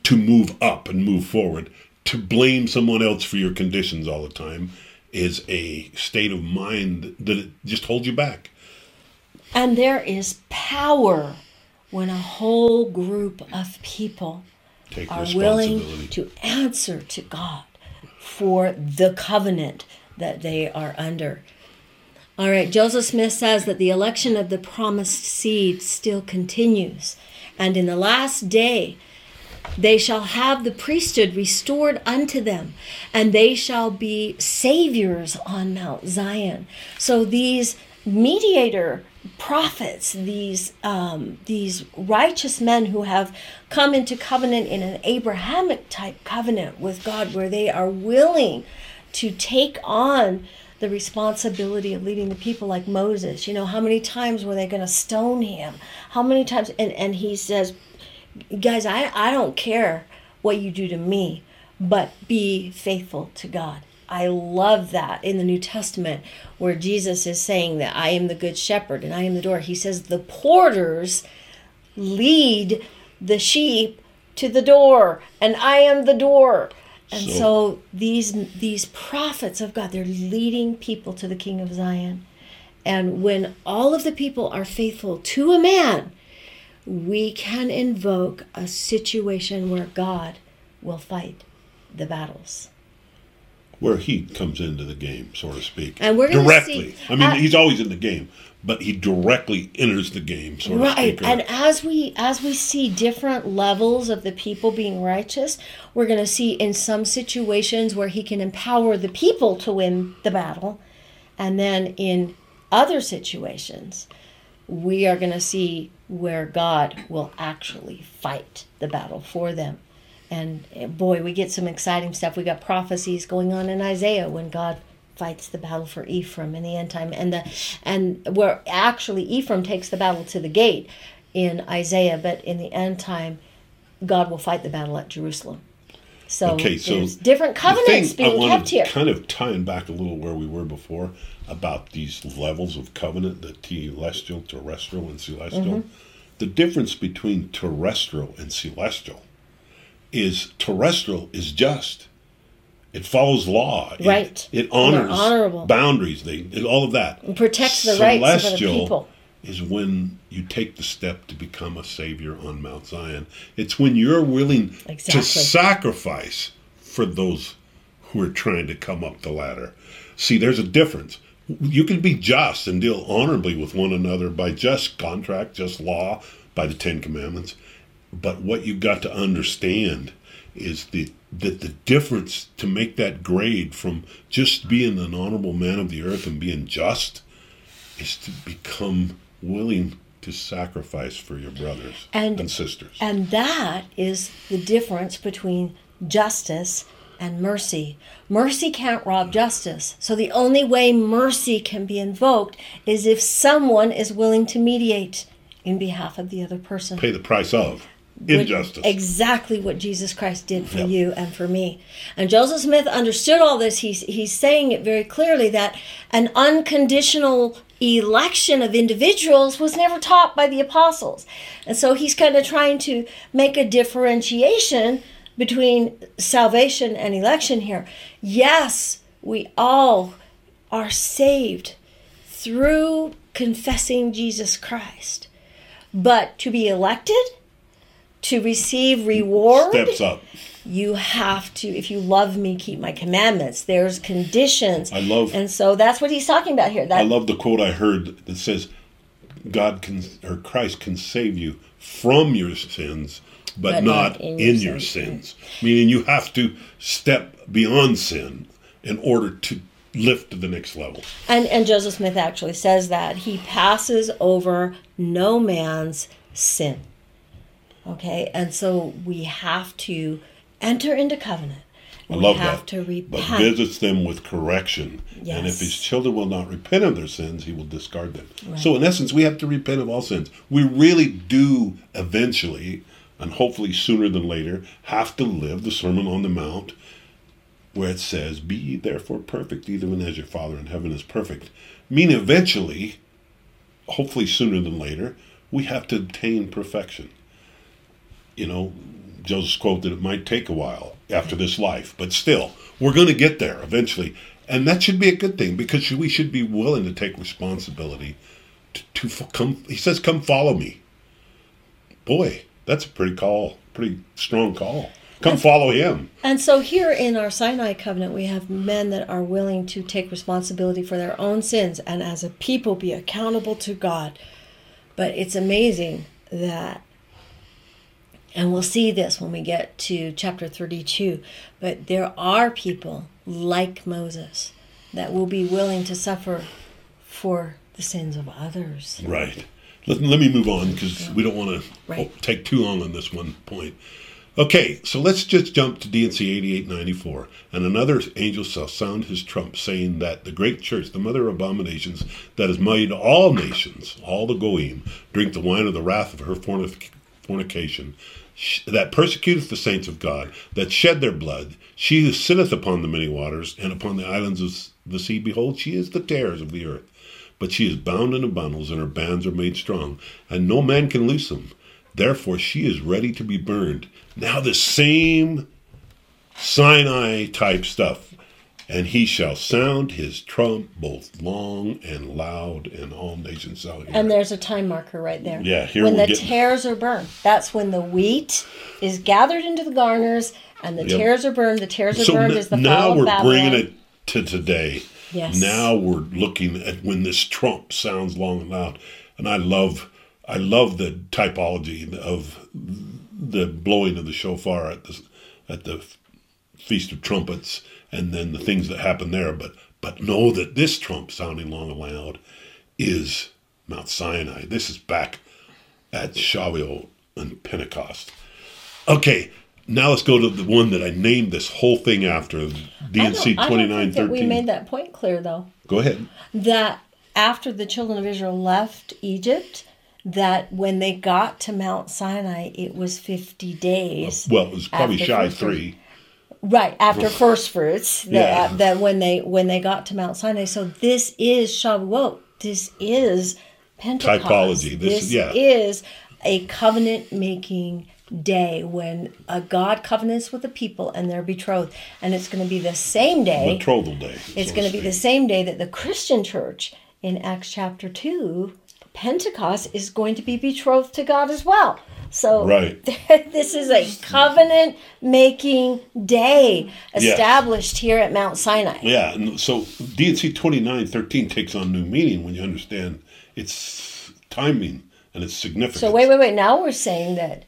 to move up and move forward. To blame someone else for your conditions all the time is a state of mind that just holds you back. And there is power when a whole group of people Take are willing to answer to God for the covenant that they are under. All right, Joseph Smith says that the election of the promised seed still continues. And in the last day, they shall have the priesthood restored unto them, and they shall be saviors on Mount Zion. So these mediator prophets, these um, these righteous men who have come into covenant in an Abrahamic type covenant with God, where they are willing to take on the responsibility of leading the people, like Moses. You know, how many times were they going to stone him? How many times? And, and he says, guys, I, I don't care what you do to me, but be faithful to God. I love that in the New Testament where Jesus is saying that I am the good shepherd and I am the door. He says the porters lead the sheep to the door and I am the door. And so, so these these prophets of God, they're leading people to the King of Zion. And when all of the people are faithful to a man, we can invoke a situation where God will fight the battles. Where he comes into the game, so to speak. And we're going to see... I mean, uh, he's always in the game, but he directly enters the game, so to speak. Right, and as we, as we see different levels of the people being righteous, we're going to see in some situations where he can empower the people to win the battle, and then in other situations, we are going to see where God will actually fight the battle for them. And boy, we get some exciting stuff. We got prophecies going on in Isaiah when God fights the battle for Ephraim in the end time. And the and where actually Ephraim takes the battle to the gate in Isaiah, but in the end time, God will fight the battle at Jerusalem. So, okay, so there's different covenants being kept here. Kind of tying back a little where we were before about these levels of covenant, the telestial, terrestrial, and celestial. Mm-hmm. The difference between terrestrial and celestial is terrestrial is just. It follows law. It, right. It honors boundaries. They it, all of that. It protects the Celestial rights of other people. Is when you take the step to become a savior on Mount Zion. It's when you're willing exactly. to sacrifice for those who are trying to come up the ladder. See, there's a difference. You can be just and deal honorably with one another by just contract, just law, by the Ten Commandments. But what you've got to understand is the, that the difference to make that grade from just being an honorable man of the earth and being just is to become willing to sacrifice for your brothers and, and sisters. And that is the difference between justice and mercy. Mercy can't rob justice. So the only way mercy can be invoked is if someone is willing to mediate in behalf of the other person. Pay the price of. Injustice. Exactly what Jesus Christ did for yep. you and for me. And Joseph Smith understood all this. He's, he's saying it very clearly that an unconditional election of individuals was never taught by the apostles. And so he's kind of trying to make a differentiation between salvation and election here. Yes, we all are saved through confessing Jesus Christ. But to be elected, to receive reward, steps up. You have to, if you love me, keep my commandments. There's conditions. I love, and so that's what he's talking about here. That, I love the quote I heard that says, "God can, or Christ can save you from your sins, but, but not, not in, in your, your sins. sins." Meaning you have to step beyond sin in order to lift to the next level. And and Joseph Smith actually says that he passes over no man's sin. Okay, and so we have to enter into covenant. I love we have that. To repent. But visits them with correction. Yes. And if his children will not repent of their sins, he will discard them. Right. So in essence, we have to repent of all sins. We really do eventually, and hopefully sooner than later, have to live the Sermon on the Mount where it says, "Be ye therefore perfect, even as your Father in heaven is perfect." Meaning eventually, hopefully sooner than later, we have to attain perfection. You know, Joseph's quote that it might take a while after this life, but still, we're going to get there eventually. And that should be a good thing, because we should be willing to take responsibility to, to come. He says, "Come follow me." Boy, that's a pretty call, pretty strong call. Come and, follow him. And so here in our Sinai covenant, we have men that are willing to take responsibility for their own sins and as a people be accountable to God. But it's amazing that, and we'll see this when we get to chapter thirty-two, but there are people like Moses that will be willing to suffer for the sins of others. Right. Let, let me move on, because we don't want right. to oh, take too long on this one point. Okay, so let's just jump to D and C eighty-eight ninety-four. "And another angel shall sound his trump, saying that the great church, the mother of abominations, that has made all nations, all the goyim, drink the wine of the wrath of her fornication, fornication, that persecuteth the saints of God, that shed their blood, she who sitteth upon the many waters, and upon the islands of the sea, behold, she is the tares of the earth. But she is bound in bundles, and her bands are made strong, and no man can loose them. Therefore she is ready to be burned." Now the same Sinai-type stuff. "And he shall sound his trump, both long and loud, and all nations shall hear." And there's a time marker right there. Yeah, here when we're the getting... tares are burned. That's when the wheat is gathered into the garners, and the yep. tares are burned. The tares are so burned n- is the fall now of we're Babylon. Bringing it to today. Yes. Now we're looking at when this trump sounds long and loud, and I love, I love the typology of the blowing of the shofar at the at the Feast of Trumpets. And then the things that happen there, but but know that this trump sounding long and loud is Mount Sinai. This is back at Shavuot and Pentecost. Okay, now let's go to the one that I named this whole thing after, D and C twenty-nine thirteen. I don't think that we made that point clear, though. Go ahead. That after the children of Israel left Egypt, that when they got to Mount Sinai, it was fifty days. Well, it was probably shy three. Right, after first fruits, yeah. that, that when they when they got to Mount Sinai. So this is Shavuot. This is Pentecost. Typology. This, this yeah. is a covenant-making day when a God covenants with the people and they're betrothed. And it's going to be the same day. Betrothal day. It's going to be the same day that the Christian church in Acts chapter two, Pentecost, is going to be betrothed to God as well. So right. this is a covenant-making day established yeah. here at Mount Sinai. Yeah, and so D and C twenty-nine thirteen takes on new meaning when you understand its timing and its significance. So wait, wait, wait. Now we're saying that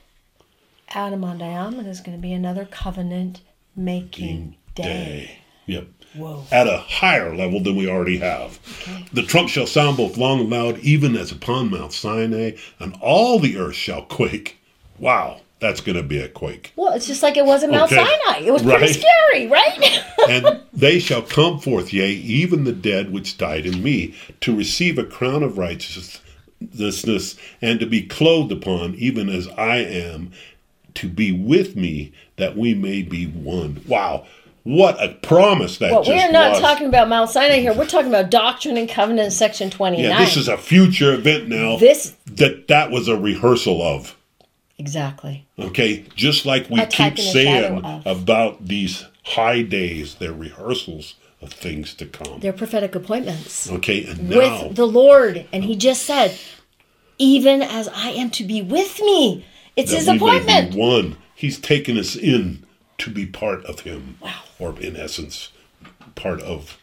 Adam-ondi-Ahman is going to be another covenant-making day. day. Yep. Whoa. At a higher level than we already have. Okay. "The trump shall sound both long and loud, even as upon Mount Sinai, and all the earth shall quake." Wow, that's going to be a quake. Well, it's just like it was at Mount okay. Sinai. It was right? pretty scary, right? "And they shall come forth, yea, even the dead which died in me, to receive a crown of righteousness, and to be clothed upon, even as I am, to be with me, that we may be one." Wow. What a promise that well, just was. Well, we're not was. talking about Mount Sinai here. We're talking about Doctrine and Covenants, section twenty-nine. Yeah, this is a future event now this, that that was a rehearsal of. Exactly. Okay, just like we a keep saying about these high days, they're rehearsals of things to come. They're prophetic appointments. Okay, and now, with the Lord. And he just said, even as I am to be with me. It's his appointment. One, he's taken us in to be part of him. Wow. Or in essence, part of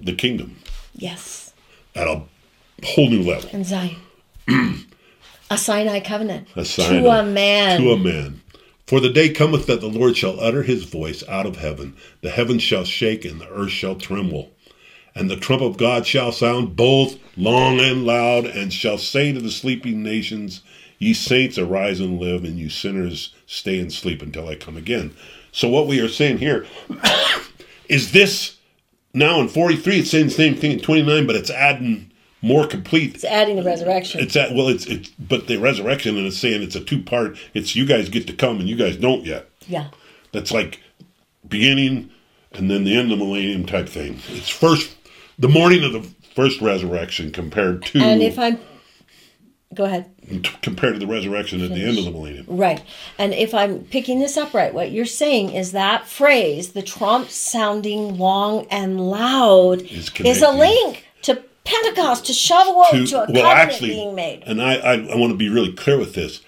the kingdom. Yes. At a whole new level. And Zion. A Sinai covenant. A Sinai. To a man. To a man. For the day cometh that the Lord shall utter his voice out of heaven. The heavens shall shake and the earth shall tremble. And the trump of God shall sound both long and loud, and shall say to the sleeping nations, ye saints, arise and live, and you sinners, stay and sleep until I come again. So what we are saying here is this, now in forty-three, it's saying the same thing in twenty-nine, but it's adding more complete. It's adding the resurrection. It's at, well, it's, it's but the resurrection, and it's saying it's a two-part, it's you guys get to come and you guys don't yet. Yeah. That's like beginning and then the end of the millennium type thing. It's first, the morning of the first resurrection compared to. And if I'm, go ahead. Compared to the resurrection at the end of the millennium. Right. And if I'm picking this up right, what you're saying is that phrase, the trump sounding long and loud, is, is a link to Pentecost, to Shavuot, to, to a well, covenant actually, being made. And I, I, I want to be really clear with this.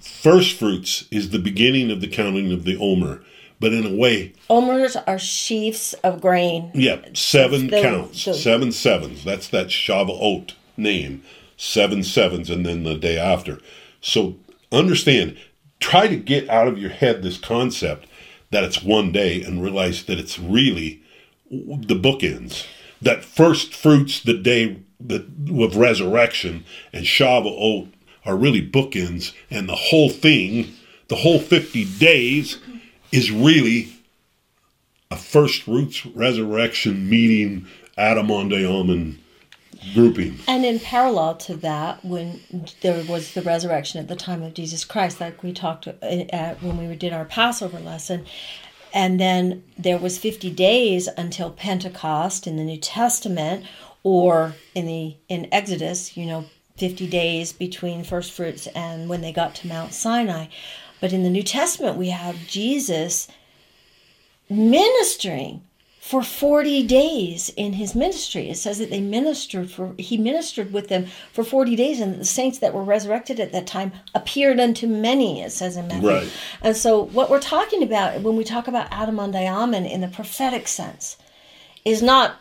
First fruits is the beginning of the counting of the Omer. But in a way... Omers are sheaves of grain. Yeah, seven the, counts. The, seven sevens. That's that Shavuot name. Seven sevens, and then the day after. So understand, try to get out of your head this concept that it's one day and realize that it's really the bookends. That first fruits, the day of resurrection, and Shavuot are really bookends, and the whole thing, the whole fifty days... is really a first roots resurrection meeting, Adam-ondi-Ahman grouping. And in parallel to that, when there was the resurrection at the time of Jesus Christ, like we talked at when we did our Passover lesson, and then there was fifty days until Pentecost in the New Testament, or in the in Exodus, you know, fifty days between first fruits and when they got to Mount Sinai. But in the New Testament, we have Jesus ministering for forty days in his ministry. It says that they ministered for he ministered with them for forty days, and the saints that were resurrected at that time appeared unto many, it says in Matthew. Right. And so what we're talking about when we talk about Adam-ondi-Ahman in the prophetic sense is not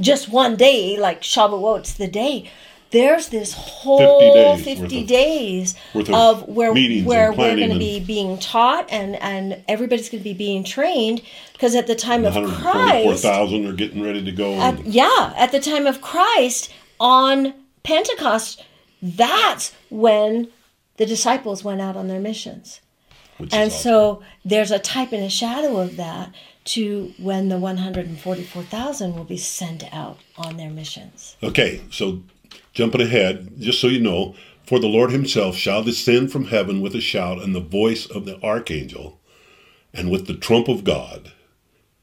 just one day, like Shavuot's the day. There's this whole fifty days, fifty days worth of, worth of, of where, where we're going to be being taught, and, and everybody's going to be being trained, because at the time of Christ... one hundred forty-four thousand are getting ready to go. At, yeah, at the time of Christ, on Pentecost, that's when the disciples went out on their missions. Which and awesome. So there's a type and a shadow of that to when the one hundred forty-four thousand will be sent out on their missions. Okay, so... Jumping ahead, just so you know, for the Lord himself shall descend from heaven with a shout and the voice of the archangel, and with the trump of God,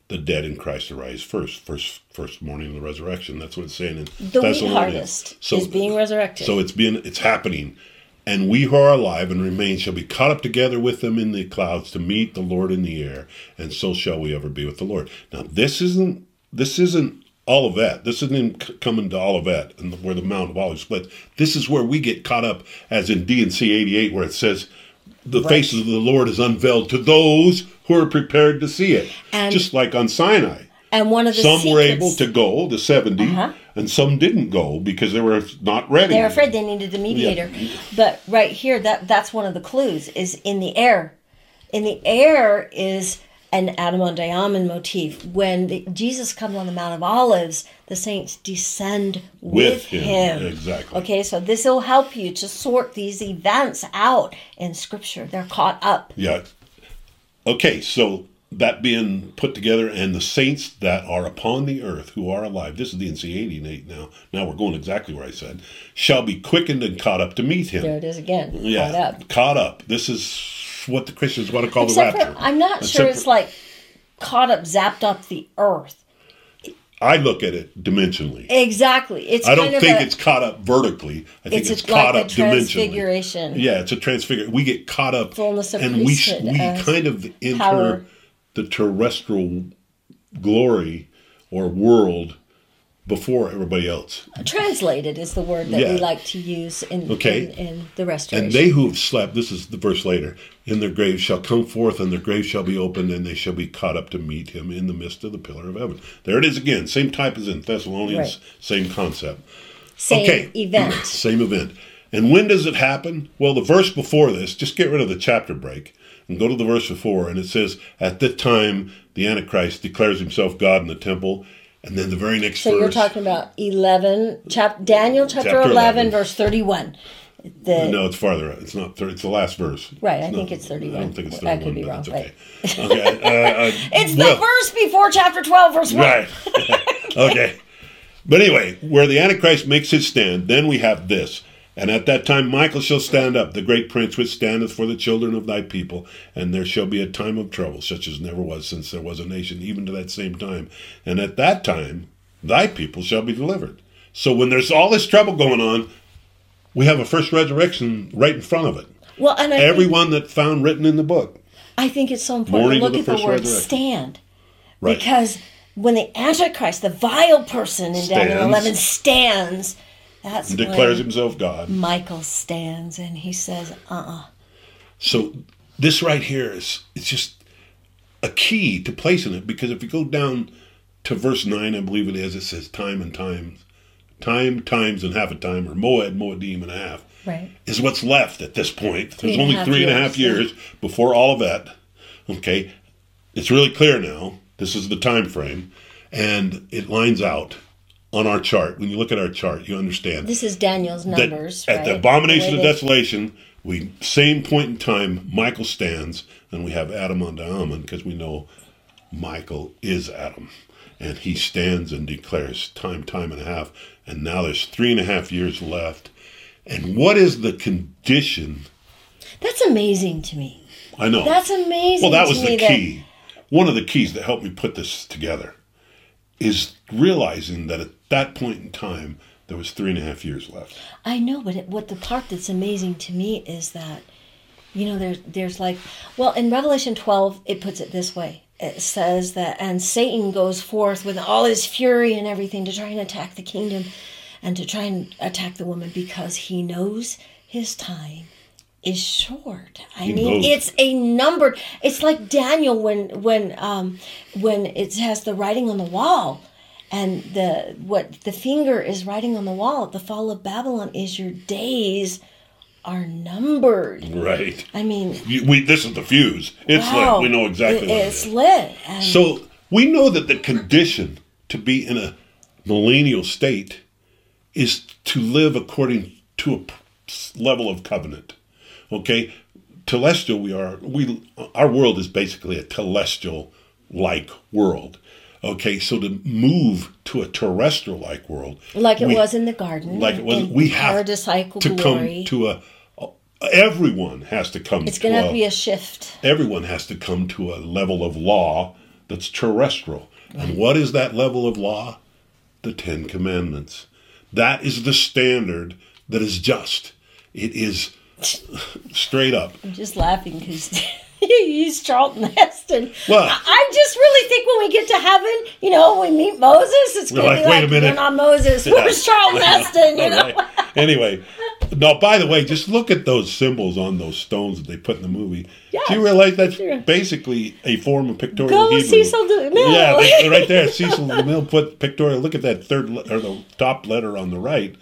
the dead in Christ arise first. First first morning of the resurrection. That's what it's saying in Thessalonians. The wheat harvest so, is being resurrected. So it's being it's happening. And we who are alive and remain shall be caught up together with them in the clouds to meet the Lord in the air, and so shall we ever be with the Lord. Now this isn't this isn't Olivet. This isn't him coming to Olivet and the, where the Mount of Olives splits. This is where we get caught up, as in D and C eighty-eight, where it says the right. faces of the Lord is unveiled to those who are prepared to see it. And, just like on Sinai. And one of the some secrets, were able to go, the seventy, uh-huh. and some didn't go because they were not ready. They were afraid they needed a mediator. Yeah. But right here, that that's one of the clues, is in the air. In the air is... an Adam-ondi-Ahman motif. When the, Jesus comes on the Mount of Olives, the saints descend with, with him. him. Exactly. Okay, so this will help you to sort these events out in Scripture. They're caught up. Yeah. Okay, so that being put together, and the saints that are upon the earth who are alive, this is the D and C eighty-eight now, now we're going exactly where I said, shall be quickened and caught up to meet him. There it is again. Yeah, caught up. Caught up. This is... what the Christians want to call Except the rapture. For, I'm not Except sure it's for, like caught up, zapped up the earth. I look at it dimensionally. Exactly. It's. I don't kind think of a, it's caught up vertically. I think it's, it's caught like up transfiguration. Dimensionally. Yeah, it's a transfiguration. We get caught up, fullness of and we we kind of enter power. The terrestrial glory or world before everybody else. Translated is the word that yeah. we like to use in, okay. in, in the restoration. And they who have slept, this is the verse later, in their graves shall come forth, and their graves shall be opened, and they shall be caught up to meet him in the midst of the pillar of heaven. There it is again. Same type as in Thessalonians, right. Same concept. Same okay. event. Same event. And when does it happen? Well, the verse before this, just get rid of the chapter break and go to the verse before, and it says, at that time, the Antichrist declares himself God in the temple. And then the very next so verse. So you're talking about eleven, chap, Daniel chapter, chapter eleven, eleven, verse thirty-one. The, no, it's farther. It's not. It's the last verse. Right. It's I not, think it's thirty-one. I don't think it's thirty-one. I could be wrong. It's okay. Right. okay. Uh, it's well, the verse before chapter twelve, verse one. Right. okay. okay. But anyway, where the Antichrist makes his stand, then we have this. And at that time Michael shall stand up, the great prince which standeth for the children of thy people, and there shall be a time of trouble, such as never was since there was a nation, even to that same time. And at that time thy people shall be delivered. So when there's all this trouble going on, we have a first resurrection right in front of it. Well, and I Everyone think, that found written in the book. I think it's so important to look at the word stand. Right. Because when the Antichrist, the vile person in stands. Daniel eleven, stands... That's and declares himself God. Michael stands and he says, uh-uh. So this right here is it's just a key to placing it, because if you go down to verse nine, I believe it is, it says time and times, time, times, and half a time, or moed, moedim, and a half, right. is what's left at this point. There's three only three years. and a half years before Olivet. Okay, it's really clear now. This is the time frame, and it lines out. On our chart, when you look at our chart, you understand. This is Daniel's numbers, right? At the abomination the of desolation, we same point in time, Michael stands, and we have Adam-ondi-Ahman, because we know Michael is Adam. And he stands and declares time, time and a half. And now there's three and a half years left. And what is the condition? That's amazing to me. I know. That's amazing to me. Well, that was the key. That... One of the keys that helped me put this together is realizing that at that point in time, there was three and a half years left. I know, but it, what the part that's amazing to me is that, you know, there's, there's like, well, in Revelation twelve, it puts it this way. It says that, and Satan goes forth with all his fury and everything to try and attack the kingdom and to try and attack the woman, because he knows his time is short. I he mean, knows. It's a numbered, it's like Daniel when when um, when it has the writing on the wall. And the what the finger is writing on the wall at the fall of Babylon is your days are numbered. Right. I mean, you, we this is the fuse. It's wow, lit. We know exactly. It, what it's it is. lit. And so we know that the condition to be in a millennial state is to live according to a level of covenant. Okay, telestial. We are we. Our world is basically a telestial-like world. Okay, so to move to a terrestrial-like world, like it we, was in the garden, like it was, in we have to glory. come to a. Everyone has to come. It's going to have to be a shift. Everyone has to come to a level of law that's terrestrial, right. And what is that level of law? The Ten Commandments. That is the standard that is just. It is. Straight up. I'm just laughing because you use Charlton Heston. Well, I just really think when we get to heaven, you know, when we meet Moses, it's going like, to be like, wait a minute. We're not Moses. Yeah. Where's Charlton Heston? You know? Right. Anyway, now, by the way, just look at those symbols on those stones that they put in the movie. Yeah. Do you realize that's sure. basically a form of pictorial Go Hebrew? Go Cecil DeMille. Yeah, they, right there. Cecil DeMille put pictorial. Look at that third le- or the top letter on the right.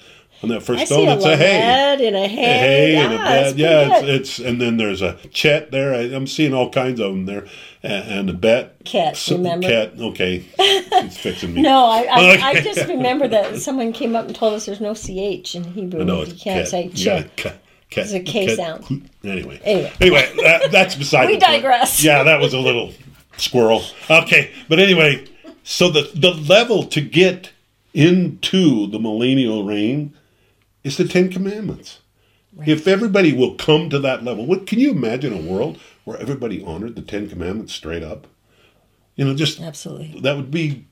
On that first I stone, it's a hay. Head and a hay. A hay ah, and a bed. Yeah, it's, it's and then there's a chet there. I, I'm seeing all kinds of them there, and, and a bet. Cat, so, remember? Cat. Okay, it's fixing me. no, I I, okay. I just remember that someone came up and told us there's no ch in Hebrew. No, you can't cat. say ch. Yeah, cat. It's a k cat. sound. Anyway, anyway, anyway that, that's beside. We digress. Point. Yeah, that was a little squirrel. Okay, but anyway, so the the level to get into the millennial reign. It's the Ten Commandments. Right. If everybody will come to that level, what can you imagine a world where everybody honored the Ten Commandments straight up? You know, just absolutely. That would be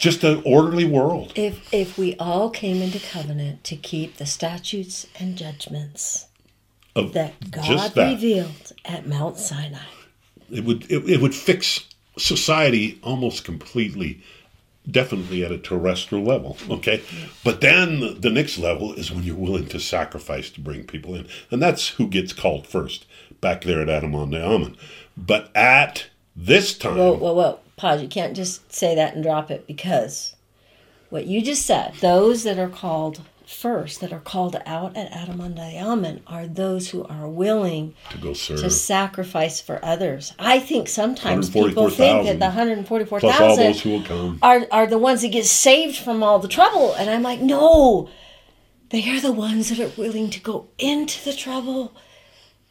just an orderly world. If if we all came into covenant to keep the statutes and judgments of that God that. revealed at Mount Sinai, it would it, it would fix society almost completely. definitely at a terrestrial level, okay? But then the next level is when you're willing to sacrifice to bring people in. And that's who gets called first, back there at Adam-ondi-Ahman. But at this time... Whoa, whoa, whoa. Pause. You can't just say that and drop it, because what you just said, those that are called first, that are called out at Adam-ondi-Ahman, are those who are willing to go serve, to sacrifice for others. I think sometimes people think that the one hundred forty-four thousand are, are the ones that get saved from all the trouble. And I'm like, no, they are the ones that are willing to go into the trouble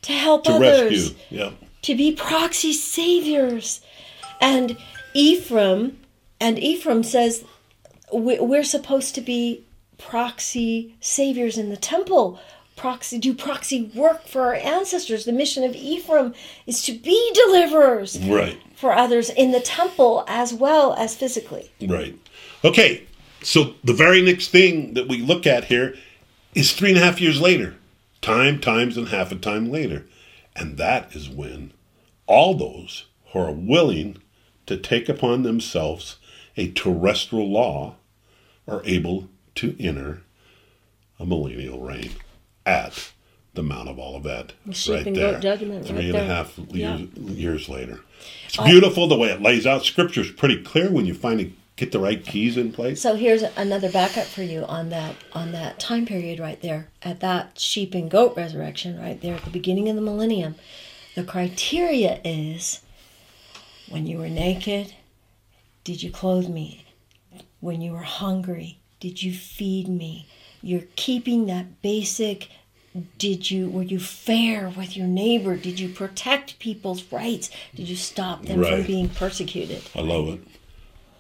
to help to others, rescue. Yeah. To be proxy saviors. And Ephraim, and Ephraim says we're supposed to be proxy saviors in the temple, proxy do proxy work for our ancestors. The mission of Ephraim is to be deliverers, right, for others in the temple as well as physically. Right. Okay, so the very next thing that we look at here is three and a half years later. Time, times, and half a time later. And that is when all those who are willing to take upon themselves a terrestrial law are able to enter a millennial reign at the Mount of Olivet, right there, judgment, three right and there. a half yeah. years, years later. It's beautiful the way it lays out. Scripture's pretty clear when you finally get the right keys in place. So here's another backup for you on that on that time period right there, at that sheep and goat resurrection right there at the beginning of the millennium. The criteria is, when you were naked, did you clothe me? When you were hungry, did you feed me? You're keeping that basic, did you, were you fair with your neighbor? Did you protect people's rights? Did you stop them right. from being persecuted? I love it.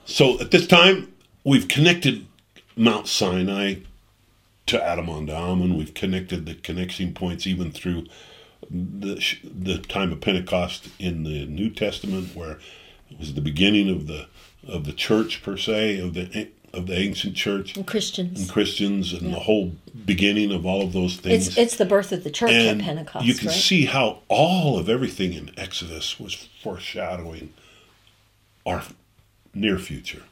So at this time, we've connected Mount Sinai to Adam-ondi-Ahman. We've connected the connection points even through the the time of Pentecost in the New Testament, where it was the beginning of the of the church per se, of the of the ancient church, and Christians, and Christians, and yeah. the whole beginning of all of those things. It's, it's the birth of the church and at Pentecost. You can right? see how all of everything in Exodus was foreshadowing our near future.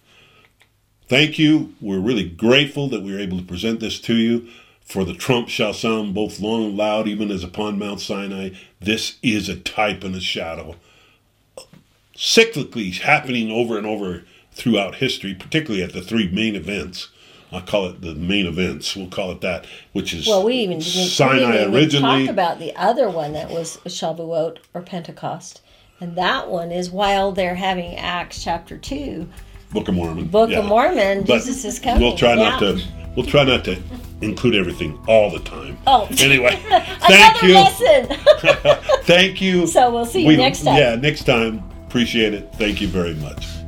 Thank you. We're really grateful that we were able to present this to you. For the trump shall sound both long and loud, even as upon Mount Sinai. This is a type and a shadow, cyclically happening over and over throughout history, particularly at the three main events. I call it the main events. We'll call it that, which is well, we even Sinai we even originally. We talked about the other one that was Shavuot or Pentecost, and that one is while they're having Acts chapter two, Book of Mormon. Book yeah. of Mormon. But Jesus is coming. We'll try yeah. not to. We'll try not to include everything all the time. Oh, anyway, thank you. Lesson. Thank you. So we'll see you we, next time. Yeah, next time. Appreciate it. Thank you very much.